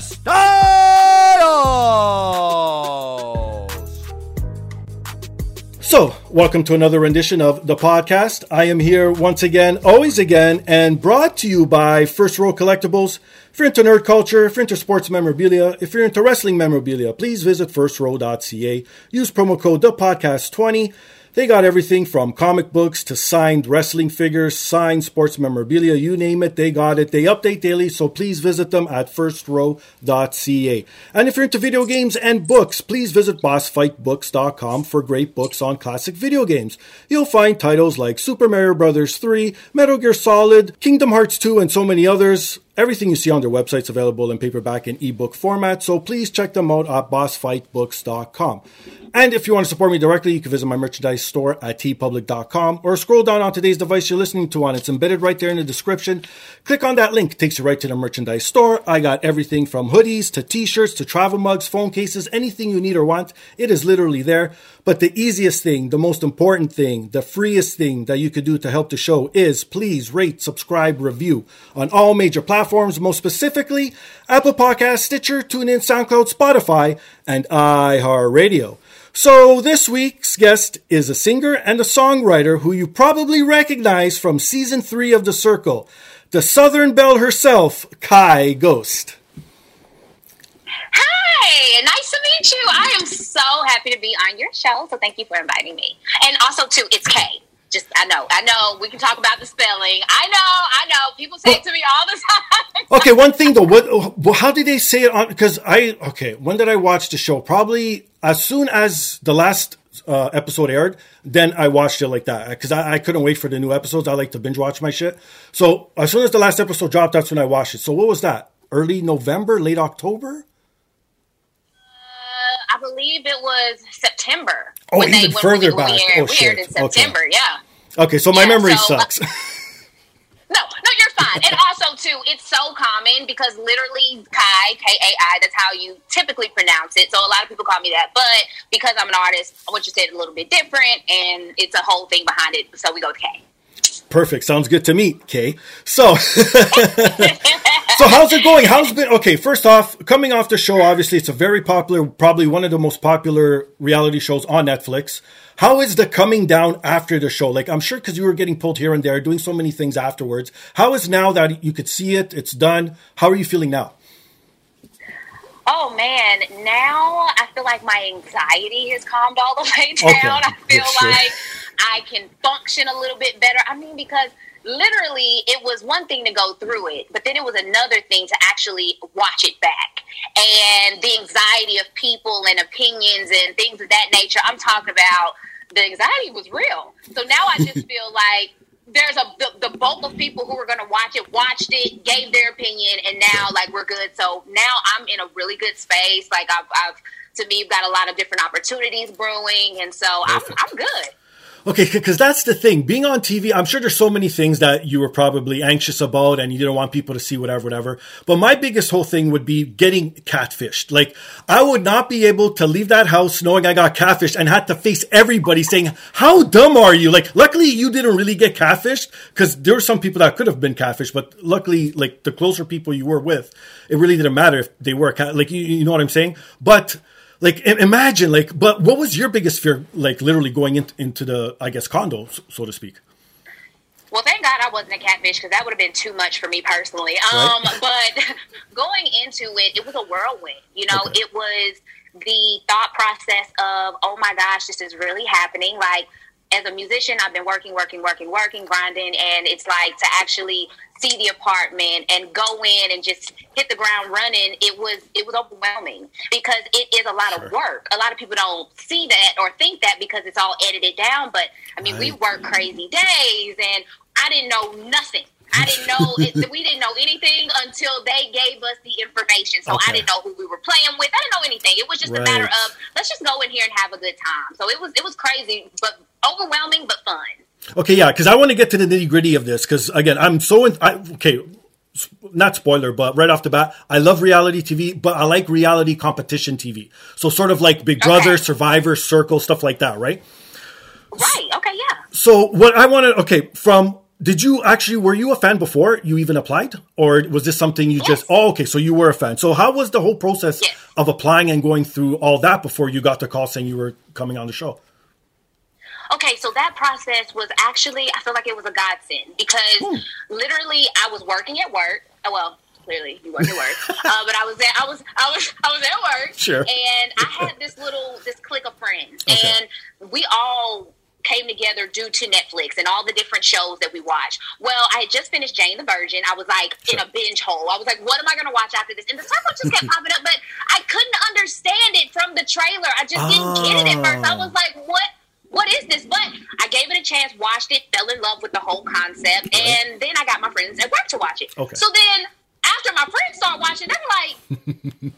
So, welcome to another rendition of the podcast. I am here once again, always again, and brought to you by First Row Collectibles. If you're into nerd culture, if you're into sports memorabilia, if you're into wrestling memorabilia, please visit firstrow.ca. Use promo code ThePodcast20. They got everything from comic books to signed wrestling figures, signed sports memorabilia, you name it, they got it. They update daily, so please visit them at firstrow.ca. And if you're into video games and books, please visit bossfightbooks.com for great books on classic video games. You'll find titles like Super Mario Brothers 3, Metal Gear Solid, Kingdom Hearts 2, and so many others. Everything you see on their website's available in paperback and ebook format, so please check them out at bossfightbooks.com. And if you want to support me directly, you can visit my merchandise store at tpublic.com or scroll down on today's device you're listening to on. It's embedded right there in the description. Click on that link. It takes you right to the merchandise store. I got everything from hoodies to t-shirts to travel mugs, phone cases, anything you need or want. It is literally there. But the easiest thing, the most important thing, the freest thing that you could do to help the show is please rate, subscribe, review on all major platforms, most specifically Apple Podcasts, Stitcher, TuneIn, SoundCloud, Spotify, and iHeartRadio. So this week's guest is a singer and a songwriter who you probably recognize from Season 3 of The Circle, the Southern Belle herself, Kai Ghost. Hi, nice to meet you. I am so happy to be on your show, so thank you for inviting me. And also, too, it's Kay. Just, I know, we can talk about the spelling. I know, people say it to me all the time. Okay, one thing, though, how did they say it on, because when did I watch the show? Probably as soon as the last episode aired, then I watched it like that, because I couldn't wait for the new episodes. I like to binge watch my shit. So as soon as the last episode dropped, that's when I watched it. So what was that, early November, late October? I believe it was September. Oh, when even further back. We aired in September, okay. Yeah. Okay, so my memory sucks. No, you're fine. And also, too, it's so common because literally Kai, K-A-I, that's how you typically pronounce it. So a lot of people call me that. But because I'm an artist, I want you to say it a little bit different, and it's a whole thing behind it. So we go K. Perfect. Sounds good to me, Kay. So how's it going? First off, coming off the show, obviously it's a very popular, probably one of the most popular reality shows on Netflix. How is the coming down after the show? Like, I'm sure because you were getting pulled here and there, doing so many things afterwards. How is now that you could see it, it's done? How are you feeling now? Oh, man, now I feel like my anxiety has calmed all the way down. Okay. I feel like I can function a little bit better. I mean, because literally it was one thing to go through it, but then it was another thing to actually watch it back. And the anxiety of people and opinions and things of that nature, I'm talking about the anxiety was real. So now I just feel like there's the bulk of people who were going to watch it, watched it, gave their opinion, and now, like, we're good. So now I'm in a really good space. Like, I've to me, got a lot of different opportunities brewing, and so I'm good. Okay, because that's the thing. Being on TV, I'm sure there's so many things that you were probably anxious about and you didn't want people to see whatever. But my biggest whole thing would be getting catfished. Like, I would not be able to leave that house knowing I got catfished and had to face everybody saying, how dumb are you? Like, luckily you didn't really get catfished, because there were some people that could have been catfished. But luckily, like, the closer people you were with, it really didn't matter if they were like, you know what I'm saying? But... like, imagine, like, but what was your biggest fear, like, literally going into the, I guess, condo, so to speak? Well, thank God I wasn't a catfish, because that would have been too much for me personally. Right? But going into it, it was a whirlwind. You know, okay. It was the thought process of, oh, my gosh, this is really happening. Like, as a musician, I've been working, grinding, and it's like to actually see the apartment and go in and just hit the ground running. It was overwhelming, because it is a lot of work. A lot of people don't see that or think that, because it's all edited down. But I mean, we work crazy days, and I didn't know nothing. We didn't know anything until they gave us the information. So I didn't know who we were playing with. I didn't know anything. It was just a matter of, let's just go in here and have a good time. So it was crazy, but overwhelming, but fun. Okay, yeah, because I want to get to the nitty gritty of this. Because again, I'm so not spoiler, but right off the bat, I love reality TV, but I like reality competition TV. So sort of like Big Brother, Survivor, Circle, stuff like that, right? Right. Okay. Yeah. So what I want to were you a fan before you even applied? Or was this something you so you were a fan. So how was the whole process of applying and going through all that before you got the call saying you were coming on the show? Okay, so that process was actually, I feel like it was a godsend, because literally I was working at work. Well, clearly you work at work, but I was at work, and I had this clique of friends, and we all came together due to Netflix and all the different shows that we watch. Well, I had just finished Jane the Virgin. I was like in a binge hole. I was like, what am I going to watch after this? And The Circle just kept popping up, but I couldn't understand it from the trailer. I just didn't get it at first. I was like, what is this? But I gave it a chance, watched it, fell in love with the whole concept. And then I got my friends at work to watch it. Okay. So then after my friends started watching, they were like...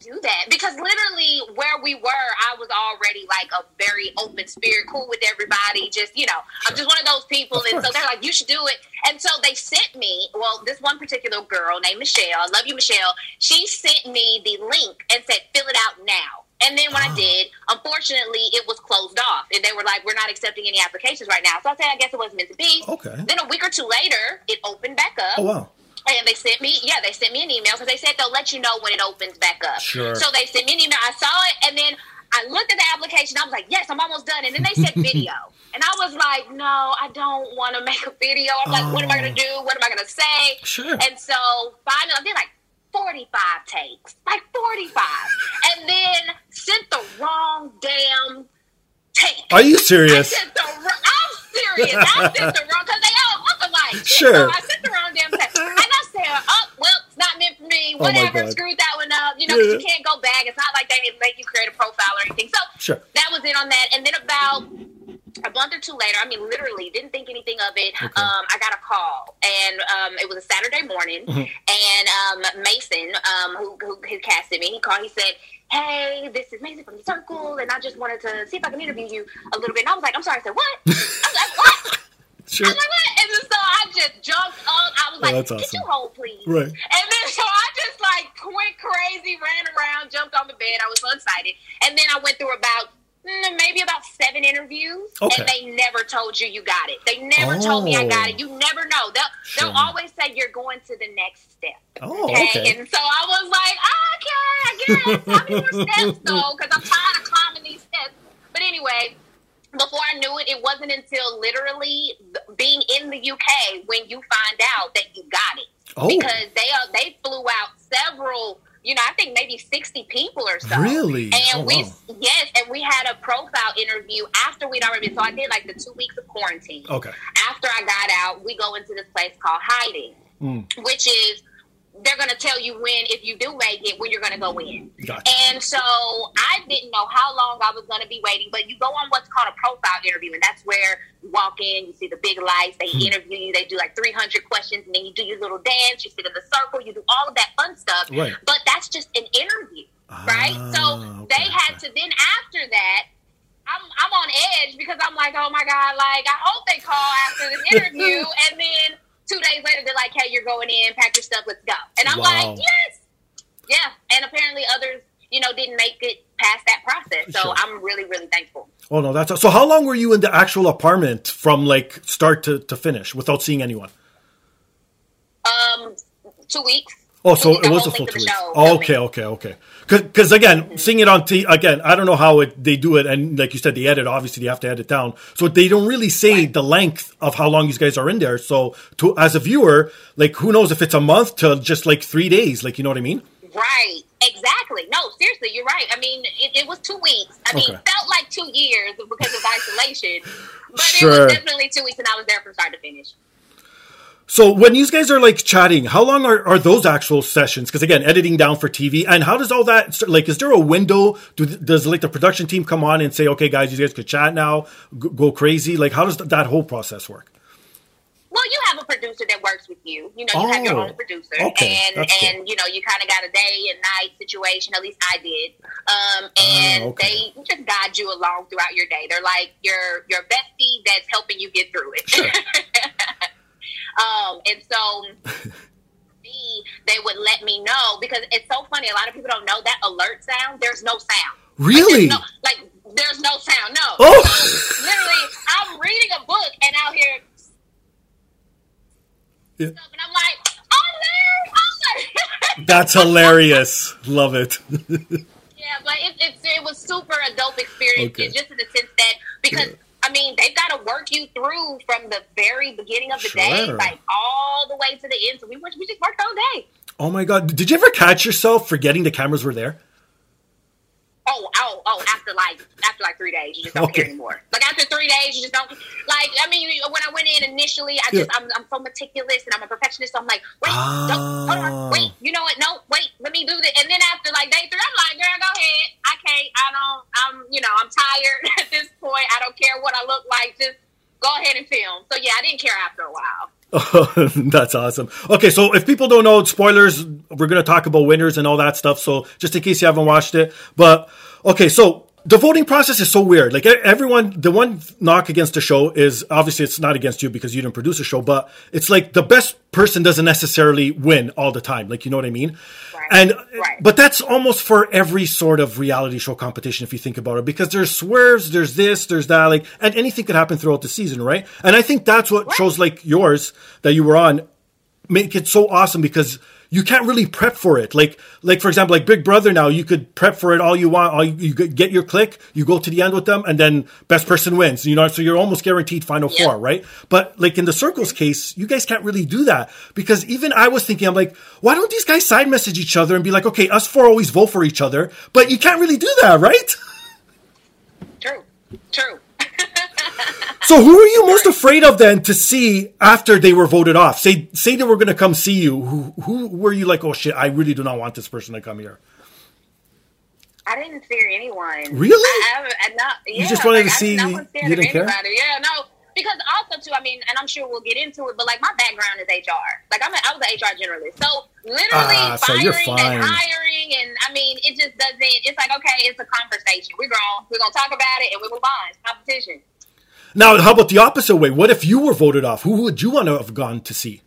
do that, because literally where we were, I was already like a very open spirit, cool with everybody, just I'm just one of those people, and so they're like, you should do it. And so they sent me, this one particular girl named Michelle, I love you Michelle, she sent me the link and said fill it out now. And then when I did, unfortunately it was closed off, and they were like, we're not accepting any applications right now. So I said, I guess it wasn't meant to be. Then a week or two later it opened back up. And they sent me an email, because they said they'll let you know when it opens back up. So they sent me an email. I saw it, and then I looked at the application. I was like, yes, I'm almost done. And then they said video. And I was like, no, I don't want to make a video. I'm like, what am I going to do? What am I going to say? And so finally, I did like 45 takes. Like 45. And then sent the wrong damn take. Are you serious? I'm serious. I sent the wrong, because they all look alike. So I sent the wrong damn take. It's not meant for me. Whatever, screwed that one up. You can't go back. It's not like they didn't make you create a profile or anything. So that was it on that. And then about a month or two later, I mean, literally didn't think anything of it. Okay. I got a call, and it was a Saturday morning. And Mason, who casted me, he called. He said, hey, this is Mason from The Circle, and I just wanted to see if I can interview you a little bit. And I was like, I'm sorry. I said, what? I was like, what? I was like, what? And then, so I just jumped up. I was like, awesome. Can you hold, please? Right. And then so I just like went crazy, ran around, jumped on the bed. I was so excited. And then I went through about 7 interviews, and they never told you got it. They never told me I got it. You never know. They'll always say you're going to the next step. And so I was like, okay, I guess. How many more steps though? Because I'm tired of climbing these steps. But anyway, before I knew it, it wasn't until literally being in the UK when you find out that you got it. Because they flew out several, I think maybe 60 people or so. Really? And we had a profile interview after we'd already been. So I did like the 2 weeks of quarantine. After I got out, we go into this place called hiding, which is, they're going to tell you if you do make it, when you're going to go in. Gotcha. And so I didn't know how long I was going to be waiting, but you go on what's called a profile interview, and that's where you walk in, you see the big lights, they interview you, they do like 300 questions, and then you do your little dance, you sit in the circle, you do all of that fun stuff, but that's just an interview, right? So they had to, then after that, I'm I'm on edge because I'm like, oh my God, like, I hope they call after this interview. And then 2 days later, they're like, hey, you're going in, pack your stuff, let's go. And I'm like, yes. Yeah. And apparently others, you know, didn't make it past that process. So I'm really, really thankful. Oh, no, that's... So how long were you in the actual apartment from, like, start to finish without seeing anyone? 2 weeks. Oh, so it was a full 2 weeks. Oh, okay. Because, again, seeing it on TV, again, I don't know how they do it. And like you said, the edit, obviously, they have to edit down. So they don't really say the length of how long these guys are in there. So as a viewer, like, who knows if it's a month to just, like, 3 days. Like, you know what I mean? Right. Exactly. No, seriously, you're right. I mean, it was 2 weeks. I mean, it felt like 2 years because of isolation. But it was definitely 2 weeks, and I was there from start to finish. So when you guys are, like, chatting, how long are those actual sessions? Because, again, editing down for TV. And how does all that start? Like, is there a window? Does, like, the production team come on and say, okay, guys, you guys could chat now, go crazy? Like, how does that whole process work? Well, you have a producer that works with you. You know, you have your own producer. Okay. And you know, you kind of got a day and night situation. At least I did. They just guide you along throughout your day. They're like your bestie that's helping you get through it. Sure. And so they would let me know, because it's so funny. A lot of people don't know that alert sound. There's no sound. Really? There's no sound. No. Oh. So, literally, I'm reading a book and I'll hear. Yeah. And I'm like, alert! That's hilarious. Love it. Yeah, but it was super adult experience, just in the sense that, because, I mean, they've got to work you through from the very beginning of the day, like all the way to the end. So we just worked all day. Oh, my God. Did you ever catch yourself forgetting the cameras were there? Oh, after 3 days, you just don't care anymore. Like, after 3 days, you just don't, like, I mean, when I went in initially, I just, I'm so meticulous and I'm a perfectionist. So I'm like, wait, don't, hold on, wait, you know what? No, wait, let me do this. And then after, like, day three, I'm like, girl, go ahead. I can't, I'm tired at this point. I don't care what I look like. Just go ahead and film. So, yeah, I didn't care after a while. Oh, that's awesome. Okay, so if people don't know, spoilers, we're going to talk about winners and all that stuff. So just in case you haven't watched it. But, okay, so the voting process is so weird. Like, everyone, the one knock against the show is, obviously, it's not against you because you didn't produce a show. But it's like the best person doesn't necessarily win all the time. Like, you know what I mean? Right. And but that's almost for every sort of reality show competition, if you think about it, because there's swerves, there's this, there's that, like, and anything could happen throughout the season, right? And I think that's what shows like yours that you were on make it so awesome, because you can't really prep for it. Like for example, like Big Brother now, you could prep for it all you want. You get your click, you go to the end with them, and then best person wins. You know, so you're almost guaranteed final four, right? But like in the Circle's case, you guys can't really do that, because even I was thinking, I'm like, why don't these guys side message each other and be like, okay, us four always vote for each other, but you can't really do that, right? True. So who were you most afraid of then to see after they were voted off? Say they were going to come see you. Who were you like, oh shit, I really do not want this person to come here? I didn't fear anyone. Really? You just wanted to see. You didn't care? Yeah, no. Because also too, I mean, and I'm sure we'll get into it, but like my background is HR. Like I was an HR generalist. So literally firing and hiring, and I mean, it just doesn't, it's like, okay, it's a conversation. We're grown. We're going to talk about it and we move on. It's competition. Now, how about the opposite way? What if you were voted off? Who would you want to have gone to see?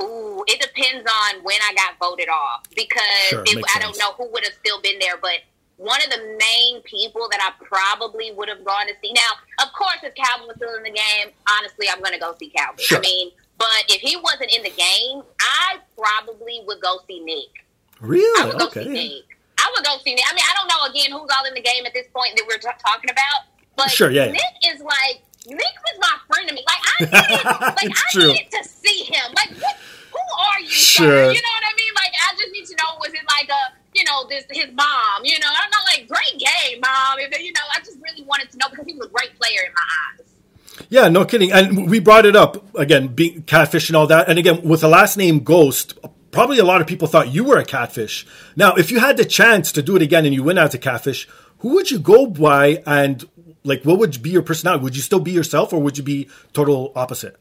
Ooh, it depends on when I got voted off, because I don't know who would have still been there, but one of the main people that I probably would have gone to see. Now, of course, if Calvin was still in the game, honestly, I'm going to go see Calvin. Sure. I mean, but if he wasn't in the game, I probably would go see Nick. Really? I would go see Nick. I would go see Nick. I mean, I don't know, again, who's all in the game at this point that we're talking about. But Nick is like, Nick was my friend to me. Like, I needed to see him. Like, who are you? Sure. You know what I mean? Like, I just need to know, was it like a, you know, this his mom, you know? I'm not like, great game, mom. If, you know, I just really wanted to know, because he was a great player in my eyes. Yeah, no kidding. And we brought it up, again, being catfish and all that. And again, with the last name Ghost, probably a lot of people thought you were a catfish. Now, if you had the chance to do it again and you win as a catfish, who would you go by, and like, what would be your personality? Would you still be yourself, or would you be total opposite?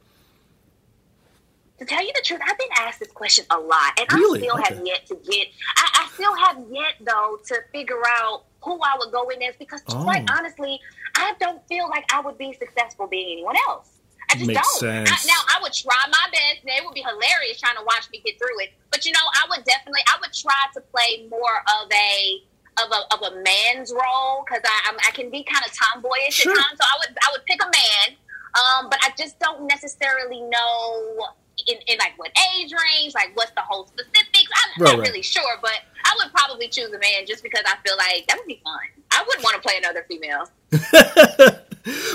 To tell you the truth, I've been asked this question a lot, and really? I still have yet, though, to figure out who I would go in as, because, quite honestly, I don't feel like I would be successful being anyone else. I just don't. Now, I would try my best, and it would be hilarious trying to watch me get through it. But, you know, I would try to play more of a man's role, because I can be kind of tomboyish at times. So I would pick a man, but I just don't necessarily know in like what age range, like what's the whole specifics. I'm not really sure, but I would probably choose a man just because I feel like that would be fun. I wouldn't want to play another female.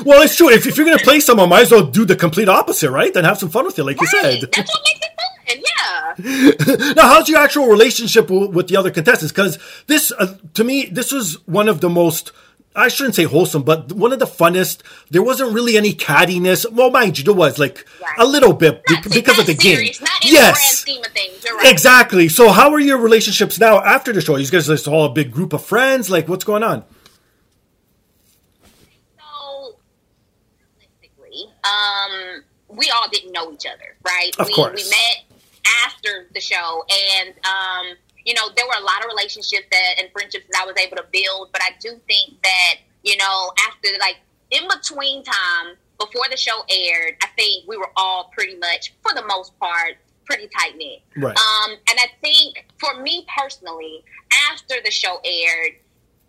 Well, it's true. If you're going to play someone, might as well do the complete opposite, right? Then have some fun with it, like you said. That's what makes it fun, yeah. Now, how's your actual relationship with the other contestants? Because this, to me, this was one of the most... I shouldn't say wholesome, but one of the funnest. There wasn't really any cattiness. Well, mind you, there was like a little bit because of the serious game. Not in the grand scheme of things. You're right. Exactly. So how are your relationships now after the show? You guys are all a big group of friends. Like, what's going on? So, realistically, we all didn't know each other, right? Of course. We met after the show, and... you know, there were a lot of relationships and friendships that I was able to build, but I do think that, you know, after, like, in between time, before the show aired, I think we were all pretty much, for the most part, pretty tight-knit. Right. And I think, for me personally, after the show aired,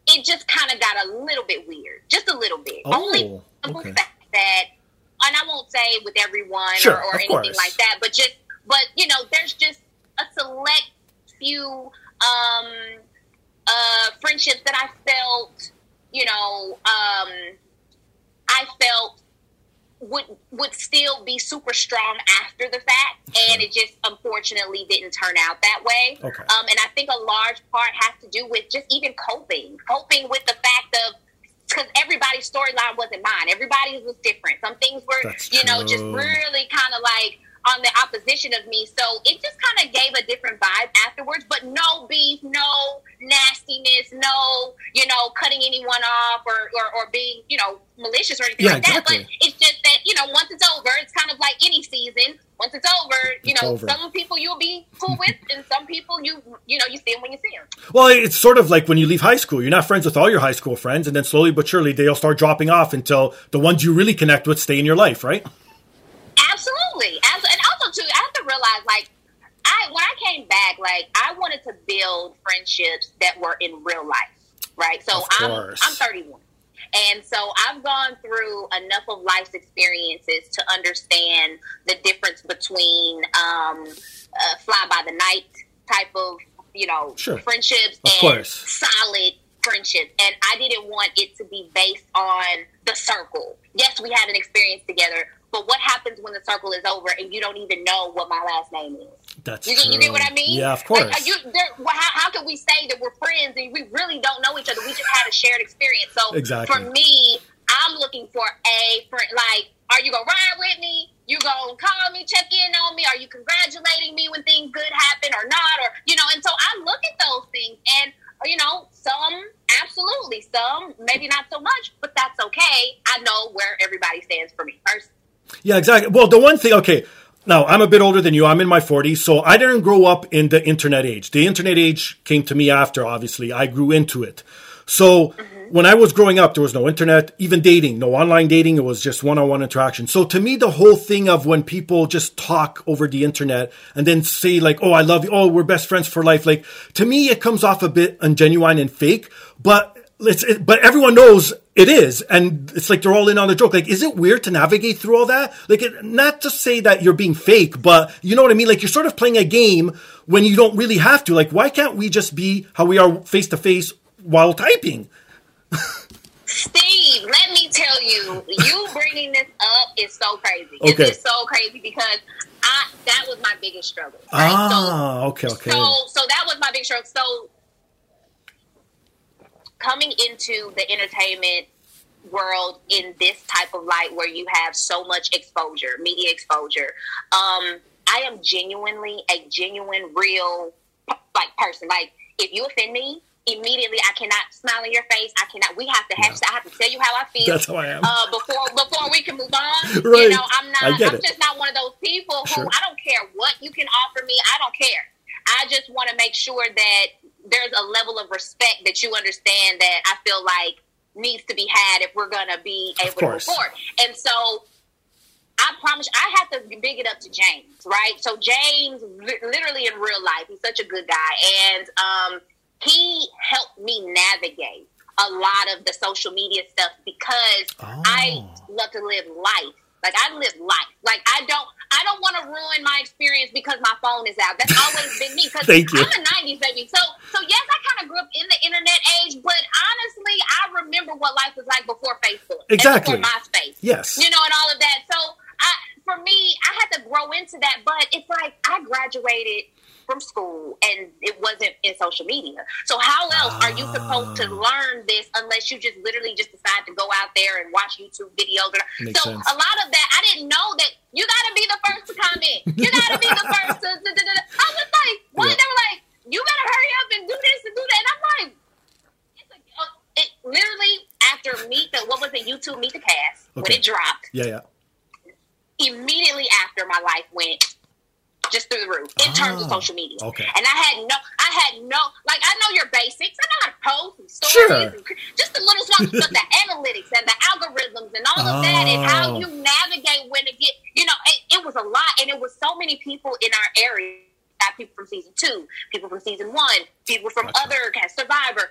it just kind of got a little bit weird. Just a little bit. Only the fact that, and I won't say with everyone or anything like that, but, you know, there's just a select few friendships that I felt, you know, I felt would still be super strong after the fact, and it just unfortunately didn't turn out that way. Okay. And I think a large part has to do with just even coping with the fact of, because everybody's storyline wasn't mine. Everybody's was different. Some things were, just really kind of like on the opposition of me, so it just kind of gave a different vibe afterwards, but no beef, no nastiness, no, you know, cutting anyone off or being, you know, malicious or anything like that, but it's just that, you know, once it's over, it's kind of like any season, once it's over, you know, some people you'll be cool with, and some people you know, you see them when you see them. Well, it's sort of like when you leave high school, you're not friends with all your high school friends, and then slowly but surely, they'll start dropping off until the ones you really connect with stay in your life, right? Absolutely. And also, too, I have to realize, like, when I came back, like, I wanted to build friendships that were in real life, right? So I'm 31. And so I've gone through enough of life's experiences to understand the difference between fly-by-the-night type of, you know, friendships and solid friendship, and I didn't want it to be based on the circle. Yes, we had an experience together, but what happens when the circle is over and you don't even know what my last name is? That's true. You get what I mean? Yeah, of course. Like, how can we say that we're friends and we really don't know each other? We just had a shared experience. So for me, I'm looking for a friend. Like, are you going to ride with me? You going to call me, check in on me? Are you congratulating me when things good happen or not? Or, you know, and so I look at those things, and you know, some, absolutely, some, maybe not so much, but that's okay. I know where everybody stands for me personally. Yeah, exactly. Well, the one thing, okay, now I'm a bit older than you. I'm in my 40s, so I didn't grow up in the internet age. The internet age came to me after, obviously. I grew into it. So when I was growing up, there was no internet, even dating, no online dating. It was just one-on-one interaction. So to me, the whole thing of when people just talk over the internet and then say like, oh, I love you. Oh, we're best friends for life. Like, to me, it comes off a bit ungenuine and fake, but everyone knows it is. And it's like, they're all in on the joke. Like, is it weird to navigate through all that? Like, not to say that you're being fake, but you know what I mean? Like, you're sort of playing a game when you don't really have to. Like, why can't we just be how we are face to face while typing? Steve, let me tell you, you bringing this up is so crazy. Okay. It's so crazy because that was my biggest struggle. Right? So that was my biggest struggle. So coming into the entertainment world in this type of light where you have so much exposure, media exposure, I am genuinely a genuine, real like person. Like, if you offend me, immediately, I cannot smile in your face. I cannot. We have to have. No. I have to tell you how I feel. That's how I am. Before we can move on, right. You know, I'm not. I'm just not one of those people who I don't care what you can offer me. I don't care. I just want to make sure that there's a level of respect that you understand that I feel like needs to be had if we're going to be able to move forward. And so I promise I have to big it up to James, right? So James, literally in real life, he's such a good guy. And he helped me navigate a lot of the social media stuff because I love to live life. Like, I live life. Like, I don't want to ruin my experience because my phone is out. That's always been me because I'm a 90s baby. So yes, I kind of grew up in the internet age, but honestly, I remember what life was like before Facebook. Exactly. And before MySpace. Yes. You know, and all of that. So, for me, I had to grow into that, but it's like I graduated from school and it wasn't in social media. So how else are you supposed to learn this unless you just literally just decide to go out there and watch YouTube videos? So sense. A lot of that, I didn't know that you got to be the first to comment. You got to be the first to... I was like, what? Yeah. They were like, you got to hurry up and do this and do that. And I'm like, it literally after YouTube Meet the Cast, when it dropped. Yeah. Immediately after, my life went just through the roof in terms of social media. Okay. And I had no, I know your basics. I know how to post and stories. Sure. And just the little stuff, but the analytics and the algorithms and all of that and how you navigate when to get, you know, it was a lot. And it was so many people in our area. Got people from season 2, people from season 1, people from other cast, Survivor,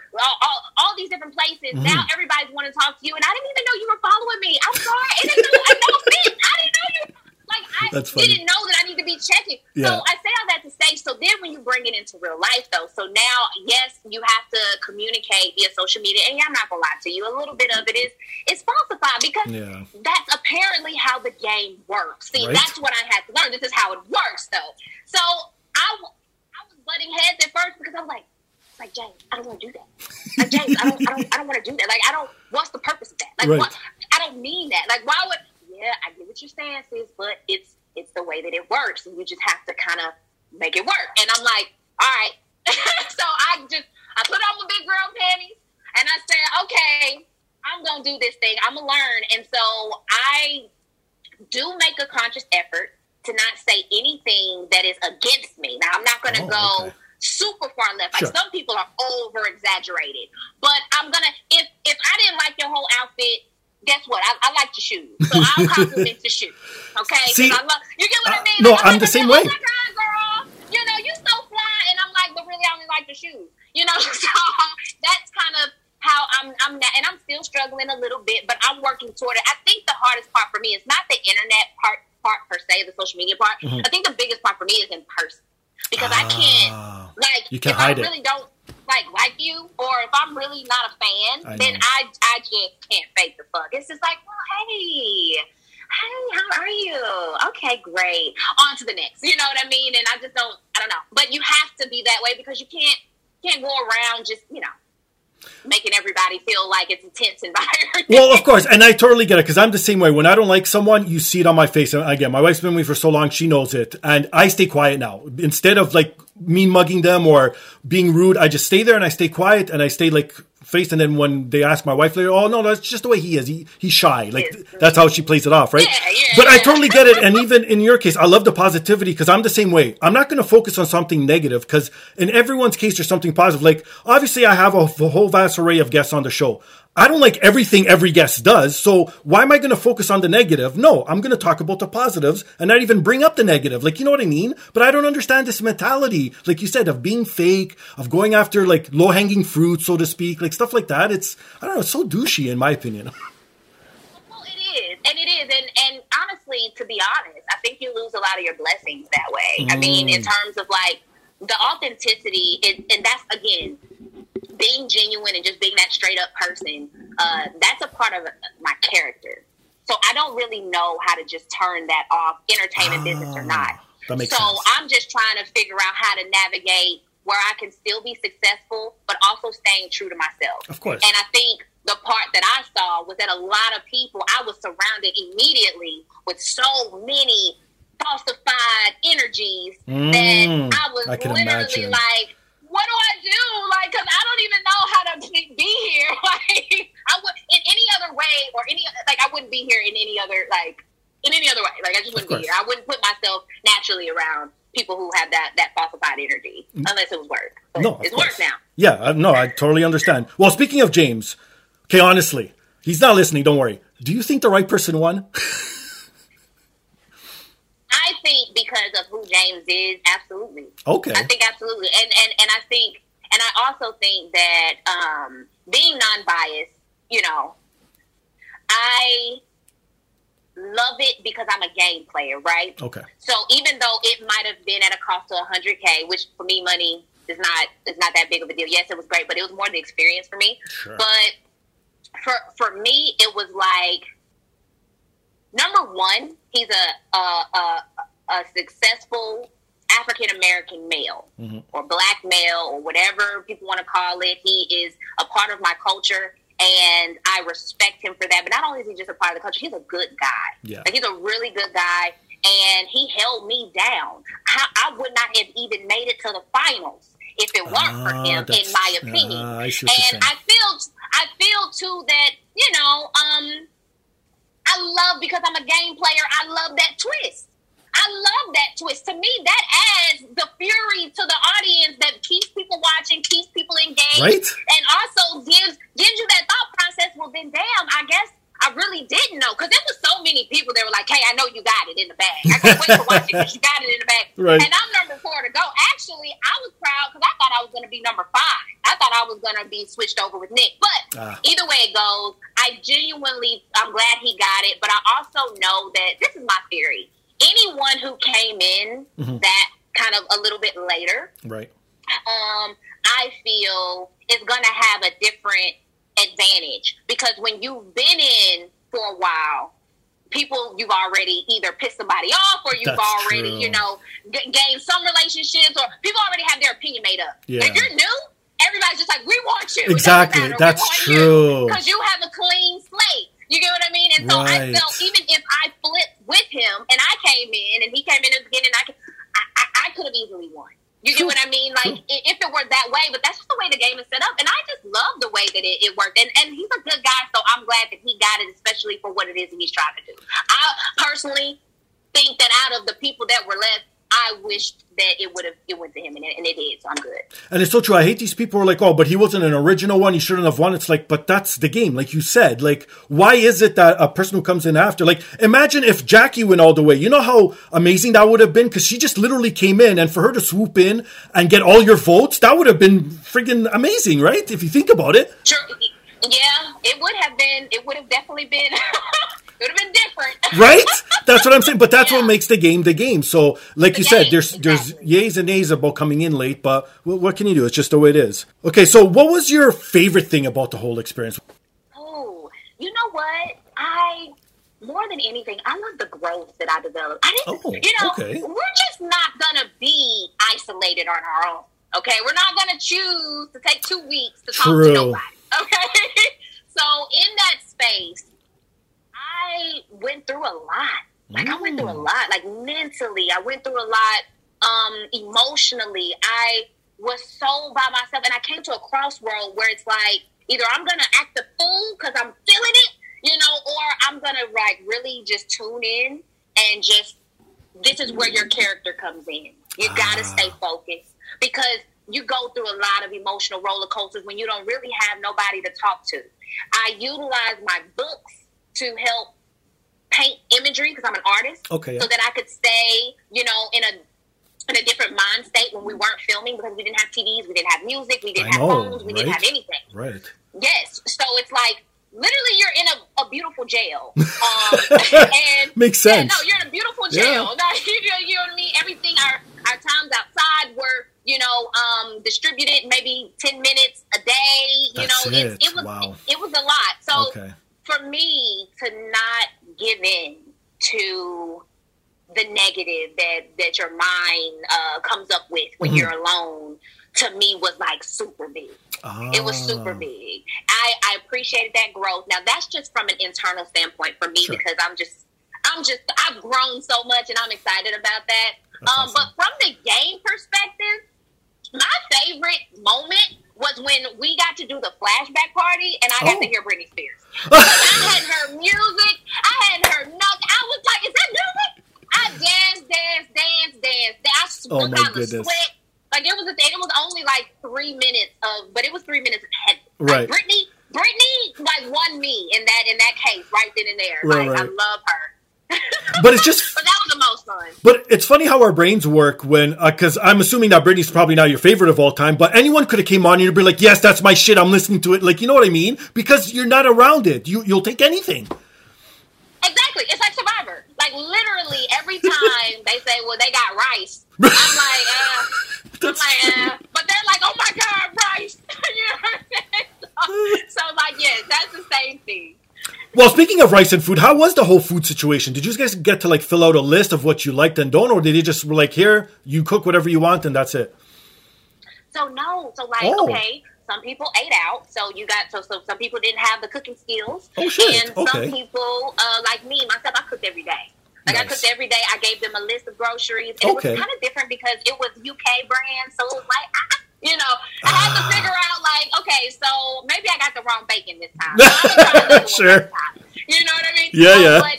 all these different places. Mm-hmm. Now everybody's wanting to talk to you, and I didn't even know you were following me. I'm sorry, it is no offense. I didn't know you. Like I didn't know that I need to be checking. Yeah. So I say all that to say. So then when you bring it into real life, though, so now yes, you have to communicate via social media, and I'm not gonna lie to you, a little bit of it is falsified because that's apparently how the game works. See, that's what I had to learn. This is how it works, though. So. I was butting heads at first because I was like James, I don't want to do that. Like James, I don't want to do that. Like I don't. What's the purpose of that? Like what? I don't mean that. Like why would? Yeah, I get what you're saying, sis, but it's the way that it works, and you just have to kind of make it work. And I'm like, all right. So I put on my big girl panties, and I said, okay, I'm gonna do this thing. I'm gonna learn, and so I do make a conscious effort to not say anything that is against me. Now, I'm not going to go super far left. Sure. Like some people are over-exaggerated. But I'm going to, if I didn't like your whole outfit, guess what? I like your shoes. So I'll compliment your shoes. Okay? See, I love, you get what I mean? No, I'm the same way. Girl, you know, you so fly. And I'm like, but really, I only like your shoes. You know, so that's kind of how I'm not, and I'm still struggling a little bit, but I'm working toward it. I think the hardest part for me is not the internet part per se, the social media part. Mm-hmm. I think the biggest part for me is in person because I can't like. You can't hide it. If I really don't like you, or if I'm really not a fan, then I just can't fake the fuck. It's just like, well, hey, how are you? Okay, great. On to the next. You know what I mean? And I just don't. I don't know. But you have to be that way because you can't go around just making everybody feel like it's a tense environment. Well, of course. And I totally get it because I'm the same way. When I don't like someone, you see it on my face. And again, my wife's been with me for so long, she knows it. And I stay quiet now. Instead of like mean mugging them or being rude, I just stay there and I stay quiet and I stay like faced. And then when they ask my wife later, oh, no, that's just the way he is. He's shy. Like that's how she plays it off, right? Yeah, but I totally get it. And even in your case, I love the positivity because I'm the same way. I'm not going to focus on something negative because in everyone's case, there's something positive. Like obviously I have a whole vast array of guests on the show. I don't like everything every guest does, so why am I going to focus on the negative? No, I'm going to talk about the positives and not even bring up the negative. Like, you know what I mean? But I don't understand this mentality, like you said, of being fake, of going after, like, low-hanging fruit, so to speak, like, stuff like that. It's, I don't know, it's so douchey, in my opinion. Well, it is. And honestly, to be honest, I think you lose a lot of your blessings that way. I mean, in terms of, like, the authenticity, and that's, again, being genuine and just being that straight up person, that's a part of my character. So I don't really know how to just turn that off, entertainment business or not. That makes sense. I'm just trying to figure out how to navigate where I can still be successful, but also staying true to myself. Of course. And I think the part that I saw was that a lot of people, I was surrounded immediately with so many falsified energies that I was literally like, what do I do? Like, because I don't even know how to be here. Like, I would in any other way or any like I wouldn't be here in any other way. Like, I just wouldn't be here. I wouldn't put myself naturally around people who have that falsified energy unless it was work. But no, it's work now. Yeah, no, I totally understand. Well, speaking of James, Okay, honestly. He's not listening, don't worry. Do you think the right person won? I think because of who James is, absolutely. Okay. I think absolutely. And I also think that being non-biased, you know, I love it because I'm a game player, right? Okay. So even though it might have been at a cost of $100K, which for me, money is not that big of a deal. Yes, it was great, but it was more the experience for me. Sure. But for me, it was like, number one, he's a successful African-American male, mm-hmm. or black male, or whatever people want to call it. He is a part of my culture, and I respect him for that. But not only is he just a part of the culture, he's a good guy. Yeah. Like, he's a really good guy, and he held me down. I would not have even made it to the finals if it weren't for him, in my opinion. I feel, too, that, you know, I love, because I'm a game player, I love that twist. I love that twist. To me, that adds the fury to the audience that keeps people watching, keeps people engaged, right? And also gives you that thought process. Well, then, damn, I guess I really didn't know, because there were so many people that were like, "Hey, I know you got it in the bag. I can't wait to watch it because you got it in the bag." Right. And I'm number 4 to go. Actually, I was proud because I thought I was going to be number 5. I thought I was going to be switched over with Nick. But either way it goes, I'm glad he got it. But I also know that this is my theory. Anyone who came in mm-hmm. that kind of a little bit later, right? I feel is going to have a different advantage, because when you've been in for a while, you've already either pissed somebody off, or you've already, you know, gained some relationships, or people already have their opinion made up. Yeah. If you're new, everybody's just like, "We want you." Exactly, that's true. Because you have a clean slate. You get what I mean? And so right. I felt, even if I flipped with him and I came in and he came in at the beginning, I could have easily won. You get what I mean? Like, if it were that way, but that's just the way the game is set up. And I just love the way that it worked. And he's a good guy, so I'm glad that he got it, especially for what it is he's trying to do. I personally think that out of the people that were left, I wished that it went to him, and it did, so I'm good. And it's so true. I hate these people who are like, "Oh, but he wasn't an original one. He shouldn't have won." It's like, but that's the game. Like you said, like, why is it that a person who comes in after, like, imagine if Jackie went all the way. You know how amazing that would have been? Because she just literally came in, and for her to swoop in and get all your votes, that would have been friggin' amazing, right? If you think about it. Sure. Yeah, it would have been. It would have definitely been. It would have been different. Right? That's what I'm saying. But that's what makes the game. So, like you said, there's yays and nays about coming in late, but what can you do? It's just the way it is. Okay, so what was your favorite thing about the whole experience? Oh, you know what? More than anything, I love the growth that I developed. We're just not going to be isolated on our own, okay? We're not going to choose to take 2 weeks to talk to nobody, okay? So, in that space, I went through a lot. Like, I went through a lot. Like, mentally, I went through a lot. Emotionally, I was so by myself. And I came to a crossroad where it's like, either I'm going to act the fool because I'm feeling it, you know, or I'm going to, like, really just tune in and just, this is where your character comes in. You got to stay focused, because you go through a lot of emotional roller coasters when you don't really have nobody to talk to. I utilize my books to help paint imagery, because I'm an artist, so that I could stay, you know, in a different mind state when we weren't filming, because we didn't have TVs, we didn't have music, we didn't have phones, we didn't have anything. Right. Yes. So it's like, literally, you're in a beautiful jail. And makes sense. Yeah, no, you're in a beautiful jail. Yeah. You know what I mean? Everything, our times outside were, you know, distributed maybe 10 minutes a day. It was a lot. So. Okay. For me to not give in to the negative that your mind comes up with when you're alone, to me was like super big. It was super big. I appreciated that growth. Now, that's just from an internal standpoint for me, because I'm just I've grown so much, and I'm excited about that. Awesome. But from the game perspective, my favorite moment was when we got to do the flashback party, and I got to hear Britney Spears. Because I hadn't heard music. I hadn't heard nothing. I was like, is that music? I danced. I broke out of sweat. Like, it was only like 3 minutes, but it was 3 minutes of heaven. Right. Like, Britney, like, one me in that case right then and there. Right, like, right. I love her. But it's just. But that was the most fun. But it's funny how our brains work when, because I'm assuming that Britney's probably not your favorite of all time. But anyone could have came on and you'd be like, yes, that's my shit. I'm listening to it. Like, you know what I mean? Because you're not around it. You'll take anything. Exactly. It's like Survivor. Like, literally, every time they say, well, they got rice, I'm like, but they're like, oh, my God, rice. You know what I'm saying? So, like, yes, that's the same thing. Well, speaking of rice and food, how was the whole food situation? Did you guys get to, like, fill out a list of what you liked and don't, or did you just, like, here, you cook whatever you want and that's it? So, no. So, like, okay. Some people ate out, so you got so some people didn't have the cooking skills. Oh, shit. And okay. Some people, like me, myself, I cooked every day. Like, nice. I cooked every day. I gave them a list of groceries. And okay. It was kind of different because it was UK brands, so it was like, I had to figure out, like, okay, so maybe I got the wrong bacon this time. So sure. This time. You know what I mean? Yeah, yeah. But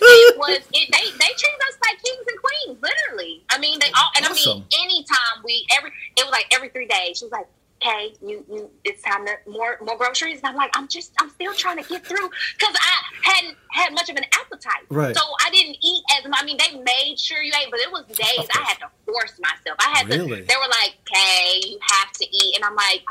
they treated us like kings and queens, literally. I mean, they all, and awesome. I mean, anytime it was like every 3 days, she was like, okay, you it's time to more groceries. And I'm like, I'm still trying to get through because I hadn't had much of an appetite. Right. So I didn't eat they made sure you ate, but it was days I had to force myself. I had to, they were like, okay, you have to eat. And I'm like,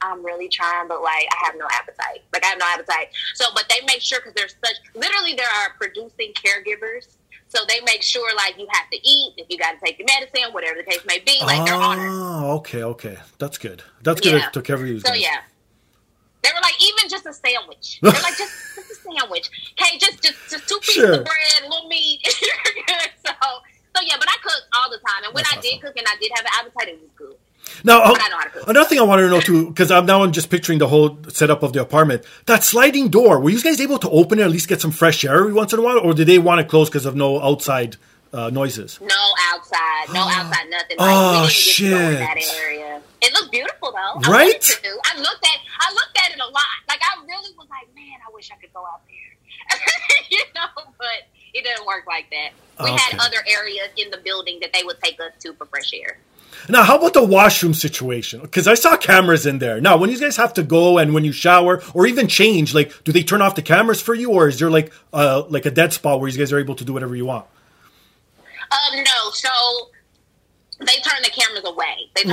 I'm really trying, but like, I have no appetite. Like, I have no appetite. So, but they make sure because there's literally there are producing caregivers. So they make sure, like, you have to eat, if you got to take your medicine, whatever the case may be, like, they're on it. Oh, okay. That's good. That's good. Yeah. It took care of you. So, guys. Yeah. They were like, even just a sandwich. They're like, just a sandwich. Okay, just 2 pieces sure. of bread, a little meat, you're good. So, yeah, but I cook all the time. And when That's I did awesome. Cook and I did have an appetite, it was good. Now, another thing I wanted to know, too, because I'm just picturing the whole setup of the apartment. That sliding door, were you guys able to open it and at least get some fresh air every once in a while? Or did they want it closed because of no outside noises? No outside, nothing. Like, we didn't shit. Get to go in that area. It looked beautiful, though. Right? I looked at it a lot. Like, I really was like, man, I wish I could go out there. You know, but it didn't work like that. We had other areas in the building that they would take us to for fresh air. Now, how about the washroom situation? Because I saw cameras in there. Now, when you guys have to go and when you shower or even change, like, do they turn off the cameras for you? Or is there, like a dead spot where you guys are able to do whatever you want? No. So they turn the cameras away. Okay.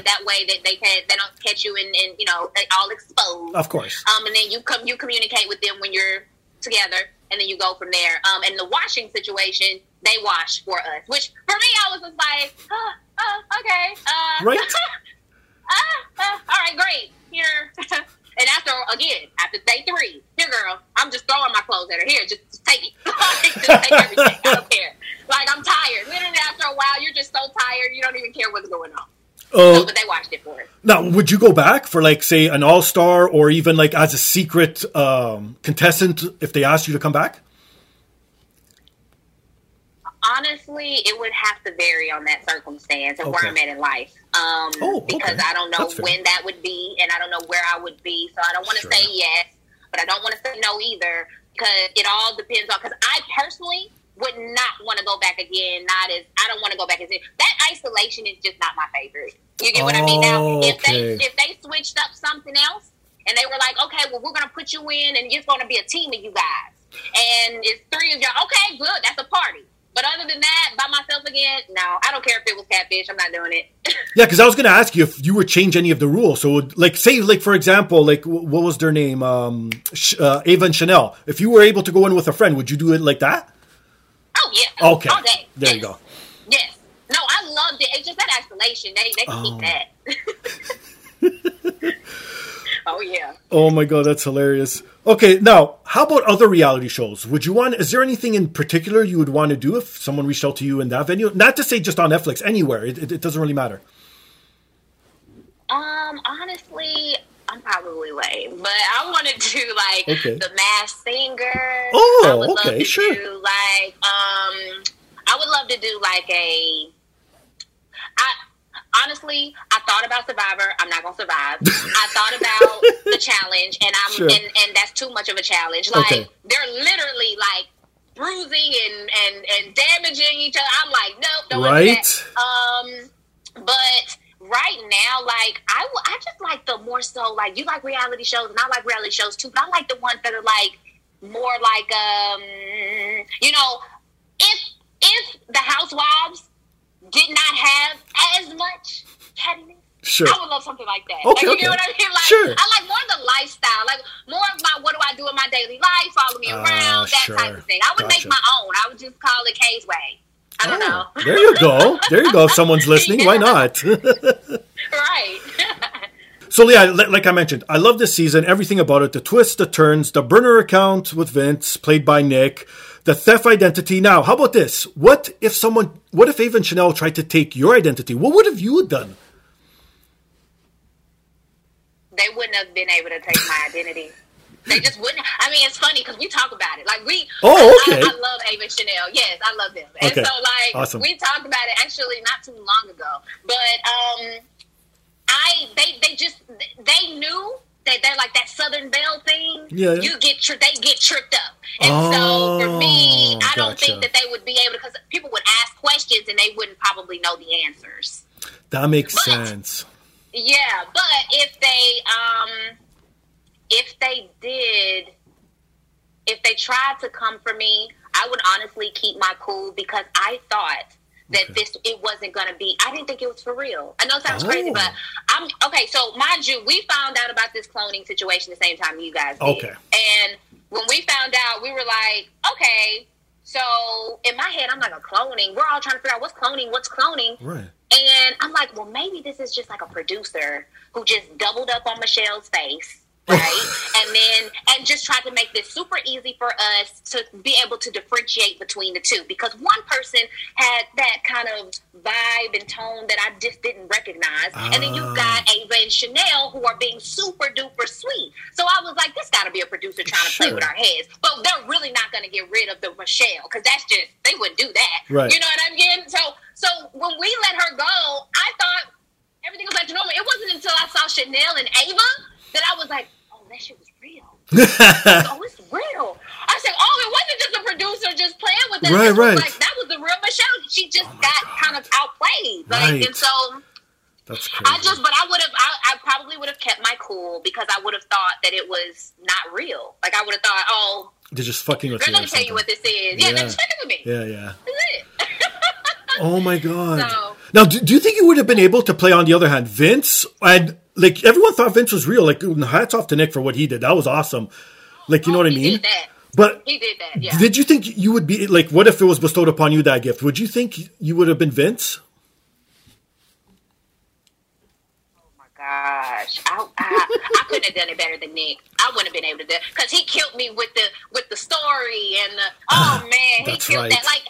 And that way they don't catch you and you know, they all exposed. Of course. And then you communicate with them when you're together. And then you go from there. And the washing situation, they wash for us. Which, for me, I was just like, okay. Right? All right, great. Here. And after day 3, here, girl, I'm just throwing my clothes at her. Here, just take it. Just take everything. I don't care. Like, I'm tired. Literally, after a while, you're just so tired, you don't even care what's going on. So, but they watched it for us. Now, would you go back for, like, say, an all-star or even, like, as a secret contestant if they asked you to come back? Honestly, it would have to vary on that circumstance and where I'm at in life. Because I don't know when that would be and I don't know where I would be. So I don't want to say yes, but I don't want to say no either because it all depends on – because I personally – would not want to go back again. I don't want to go back. That isolation is just not my favorite. You get what I mean? Now, if they switched up something else and they were like, okay, well, we're going to put you in and it's going to be a team of you guys. And it's 3 of y'all. Okay, good. That's a party. But other than that, by myself again, no. I don't care if it was catfish. I'm not doing it. Yeah, because I was going to ask you if you would change any of the rules. So, like, say, like, for example, like, what was their name? Ava and Chanel. If you were able to go in with a friend, would you do it like that? Oh, yeah. Okay. All day. There you go. Yes. No, I loved it. It's just that isolation. They can keep that. Oh, yeah. Oh, my God. That's hilarious. Okay. Now, how about other reality shows? Is there anything in particular you would want to do if someone reached out to you in that venue? Not to say just on Netflix, anywhere. It doesn't really matter. Honestly, I'm probably lame, but I want to do, like, The Masked Singer. Oh, I would love to sure. do, like, I would love to do, like, honestly, I thought about Survivor. I'm not going to survive. I thought about The Challenge, and I'm sure. and that's too much of a challenge. Like, They're literally, like, bruising and damaging each other. I'm like, nope, don't do that. But right now, like, I just like the more so, like, you like reality shows, and I like reality shows, too, but I like the ones that are, like, more like, you know, if the housewives did not have as much pettiness, sure, I would love something like that. Okay, like, you know what I mean? Like, sure. I like more of the lifestyle, like more of my what do I do in my daily life, follow me around, that type of thing. I would make my own. I would just call it K's Way. I don't know. There you go. There you go. If someone's listening, why not? Right. So, yeah, like I mentioned, I love this season, everything about it, the twists, the turns, the burner account with Vince, played by Nick, the theft identity. Now, how about this? What if Ava and Chanel tried to take your identity? What would have you done? They wouldn't have been able to take my identity. They just wouldn't. I mean, it's funny because we talk about it. Like, I love Ava and Chanel. Yes, I love them. Okay. And so, like, awesome. We talked about it actually not too long ago. But they knew that they're like that Southern Belle thing. Yeah. They get tripped up. And so, for me, I don't think that they would be able to, because people would ask questions and they wouldn't probably know the answers. That makes sense. Yeah, but if they tried to come for me, I would honestly keep my cool because I thought that it wasn't going to be, I didn't think it was for real. I know it sounds crazy, but so mind you, we found out about this cloning situation the same time you guys did. Okay. And when we found out, we were like, okay, so in my head, I'm like, cloning. We're all trying to figure out what's cloning. Right. And I'm like, well, maybe this is just like a producer who just doubled up on Michelle's face, right? and just tried to make this super easy for us to be able to differentiate between the two. Because one person had that kind of vibe and tone that I just didn't recognize. And then you've got Ava and Chanel who are being super duper sweet. So I was like, this got to be a producer trying to play with our heads. But they're really not going to get rid of the Michelle because they wouldn't do that. Right. You know what I'm getting? So when we let her go, I thought everything was back to normal. It wasn't until I saw Chanel and Ava that I was like, oh, that shit was real. Oh, it's real. I said, it wasn't just a producer just playing with us. Right, right. Like, that was the real Michelle. She just kind of outplayed. Like, right. And so that's crazy. I probably would have kept my cool because I would have thought that it was not real. Like, I would have thought, they're just fucking with me. They're going to tell you what this is. Yeah, they're just fucking with me. Yeah, yeah. That's it. Oh, my God. So, now, do you think you would have been able to play, on the other hand, Vince? And, like, everyone thought Vince was real. Like, hats off to Nick for what he did. That was awesome. Like, you know what I mean? He did that. But he did that, yeah. Did you think you would be, like, what if it was bestowed upon you, that gift? Would you think you would have been Vince? Oh, my gosh. I couldn't have done it better than Nick. I wouldn't have been able to do it. Because he killed me with the story and the, he killed that. Like,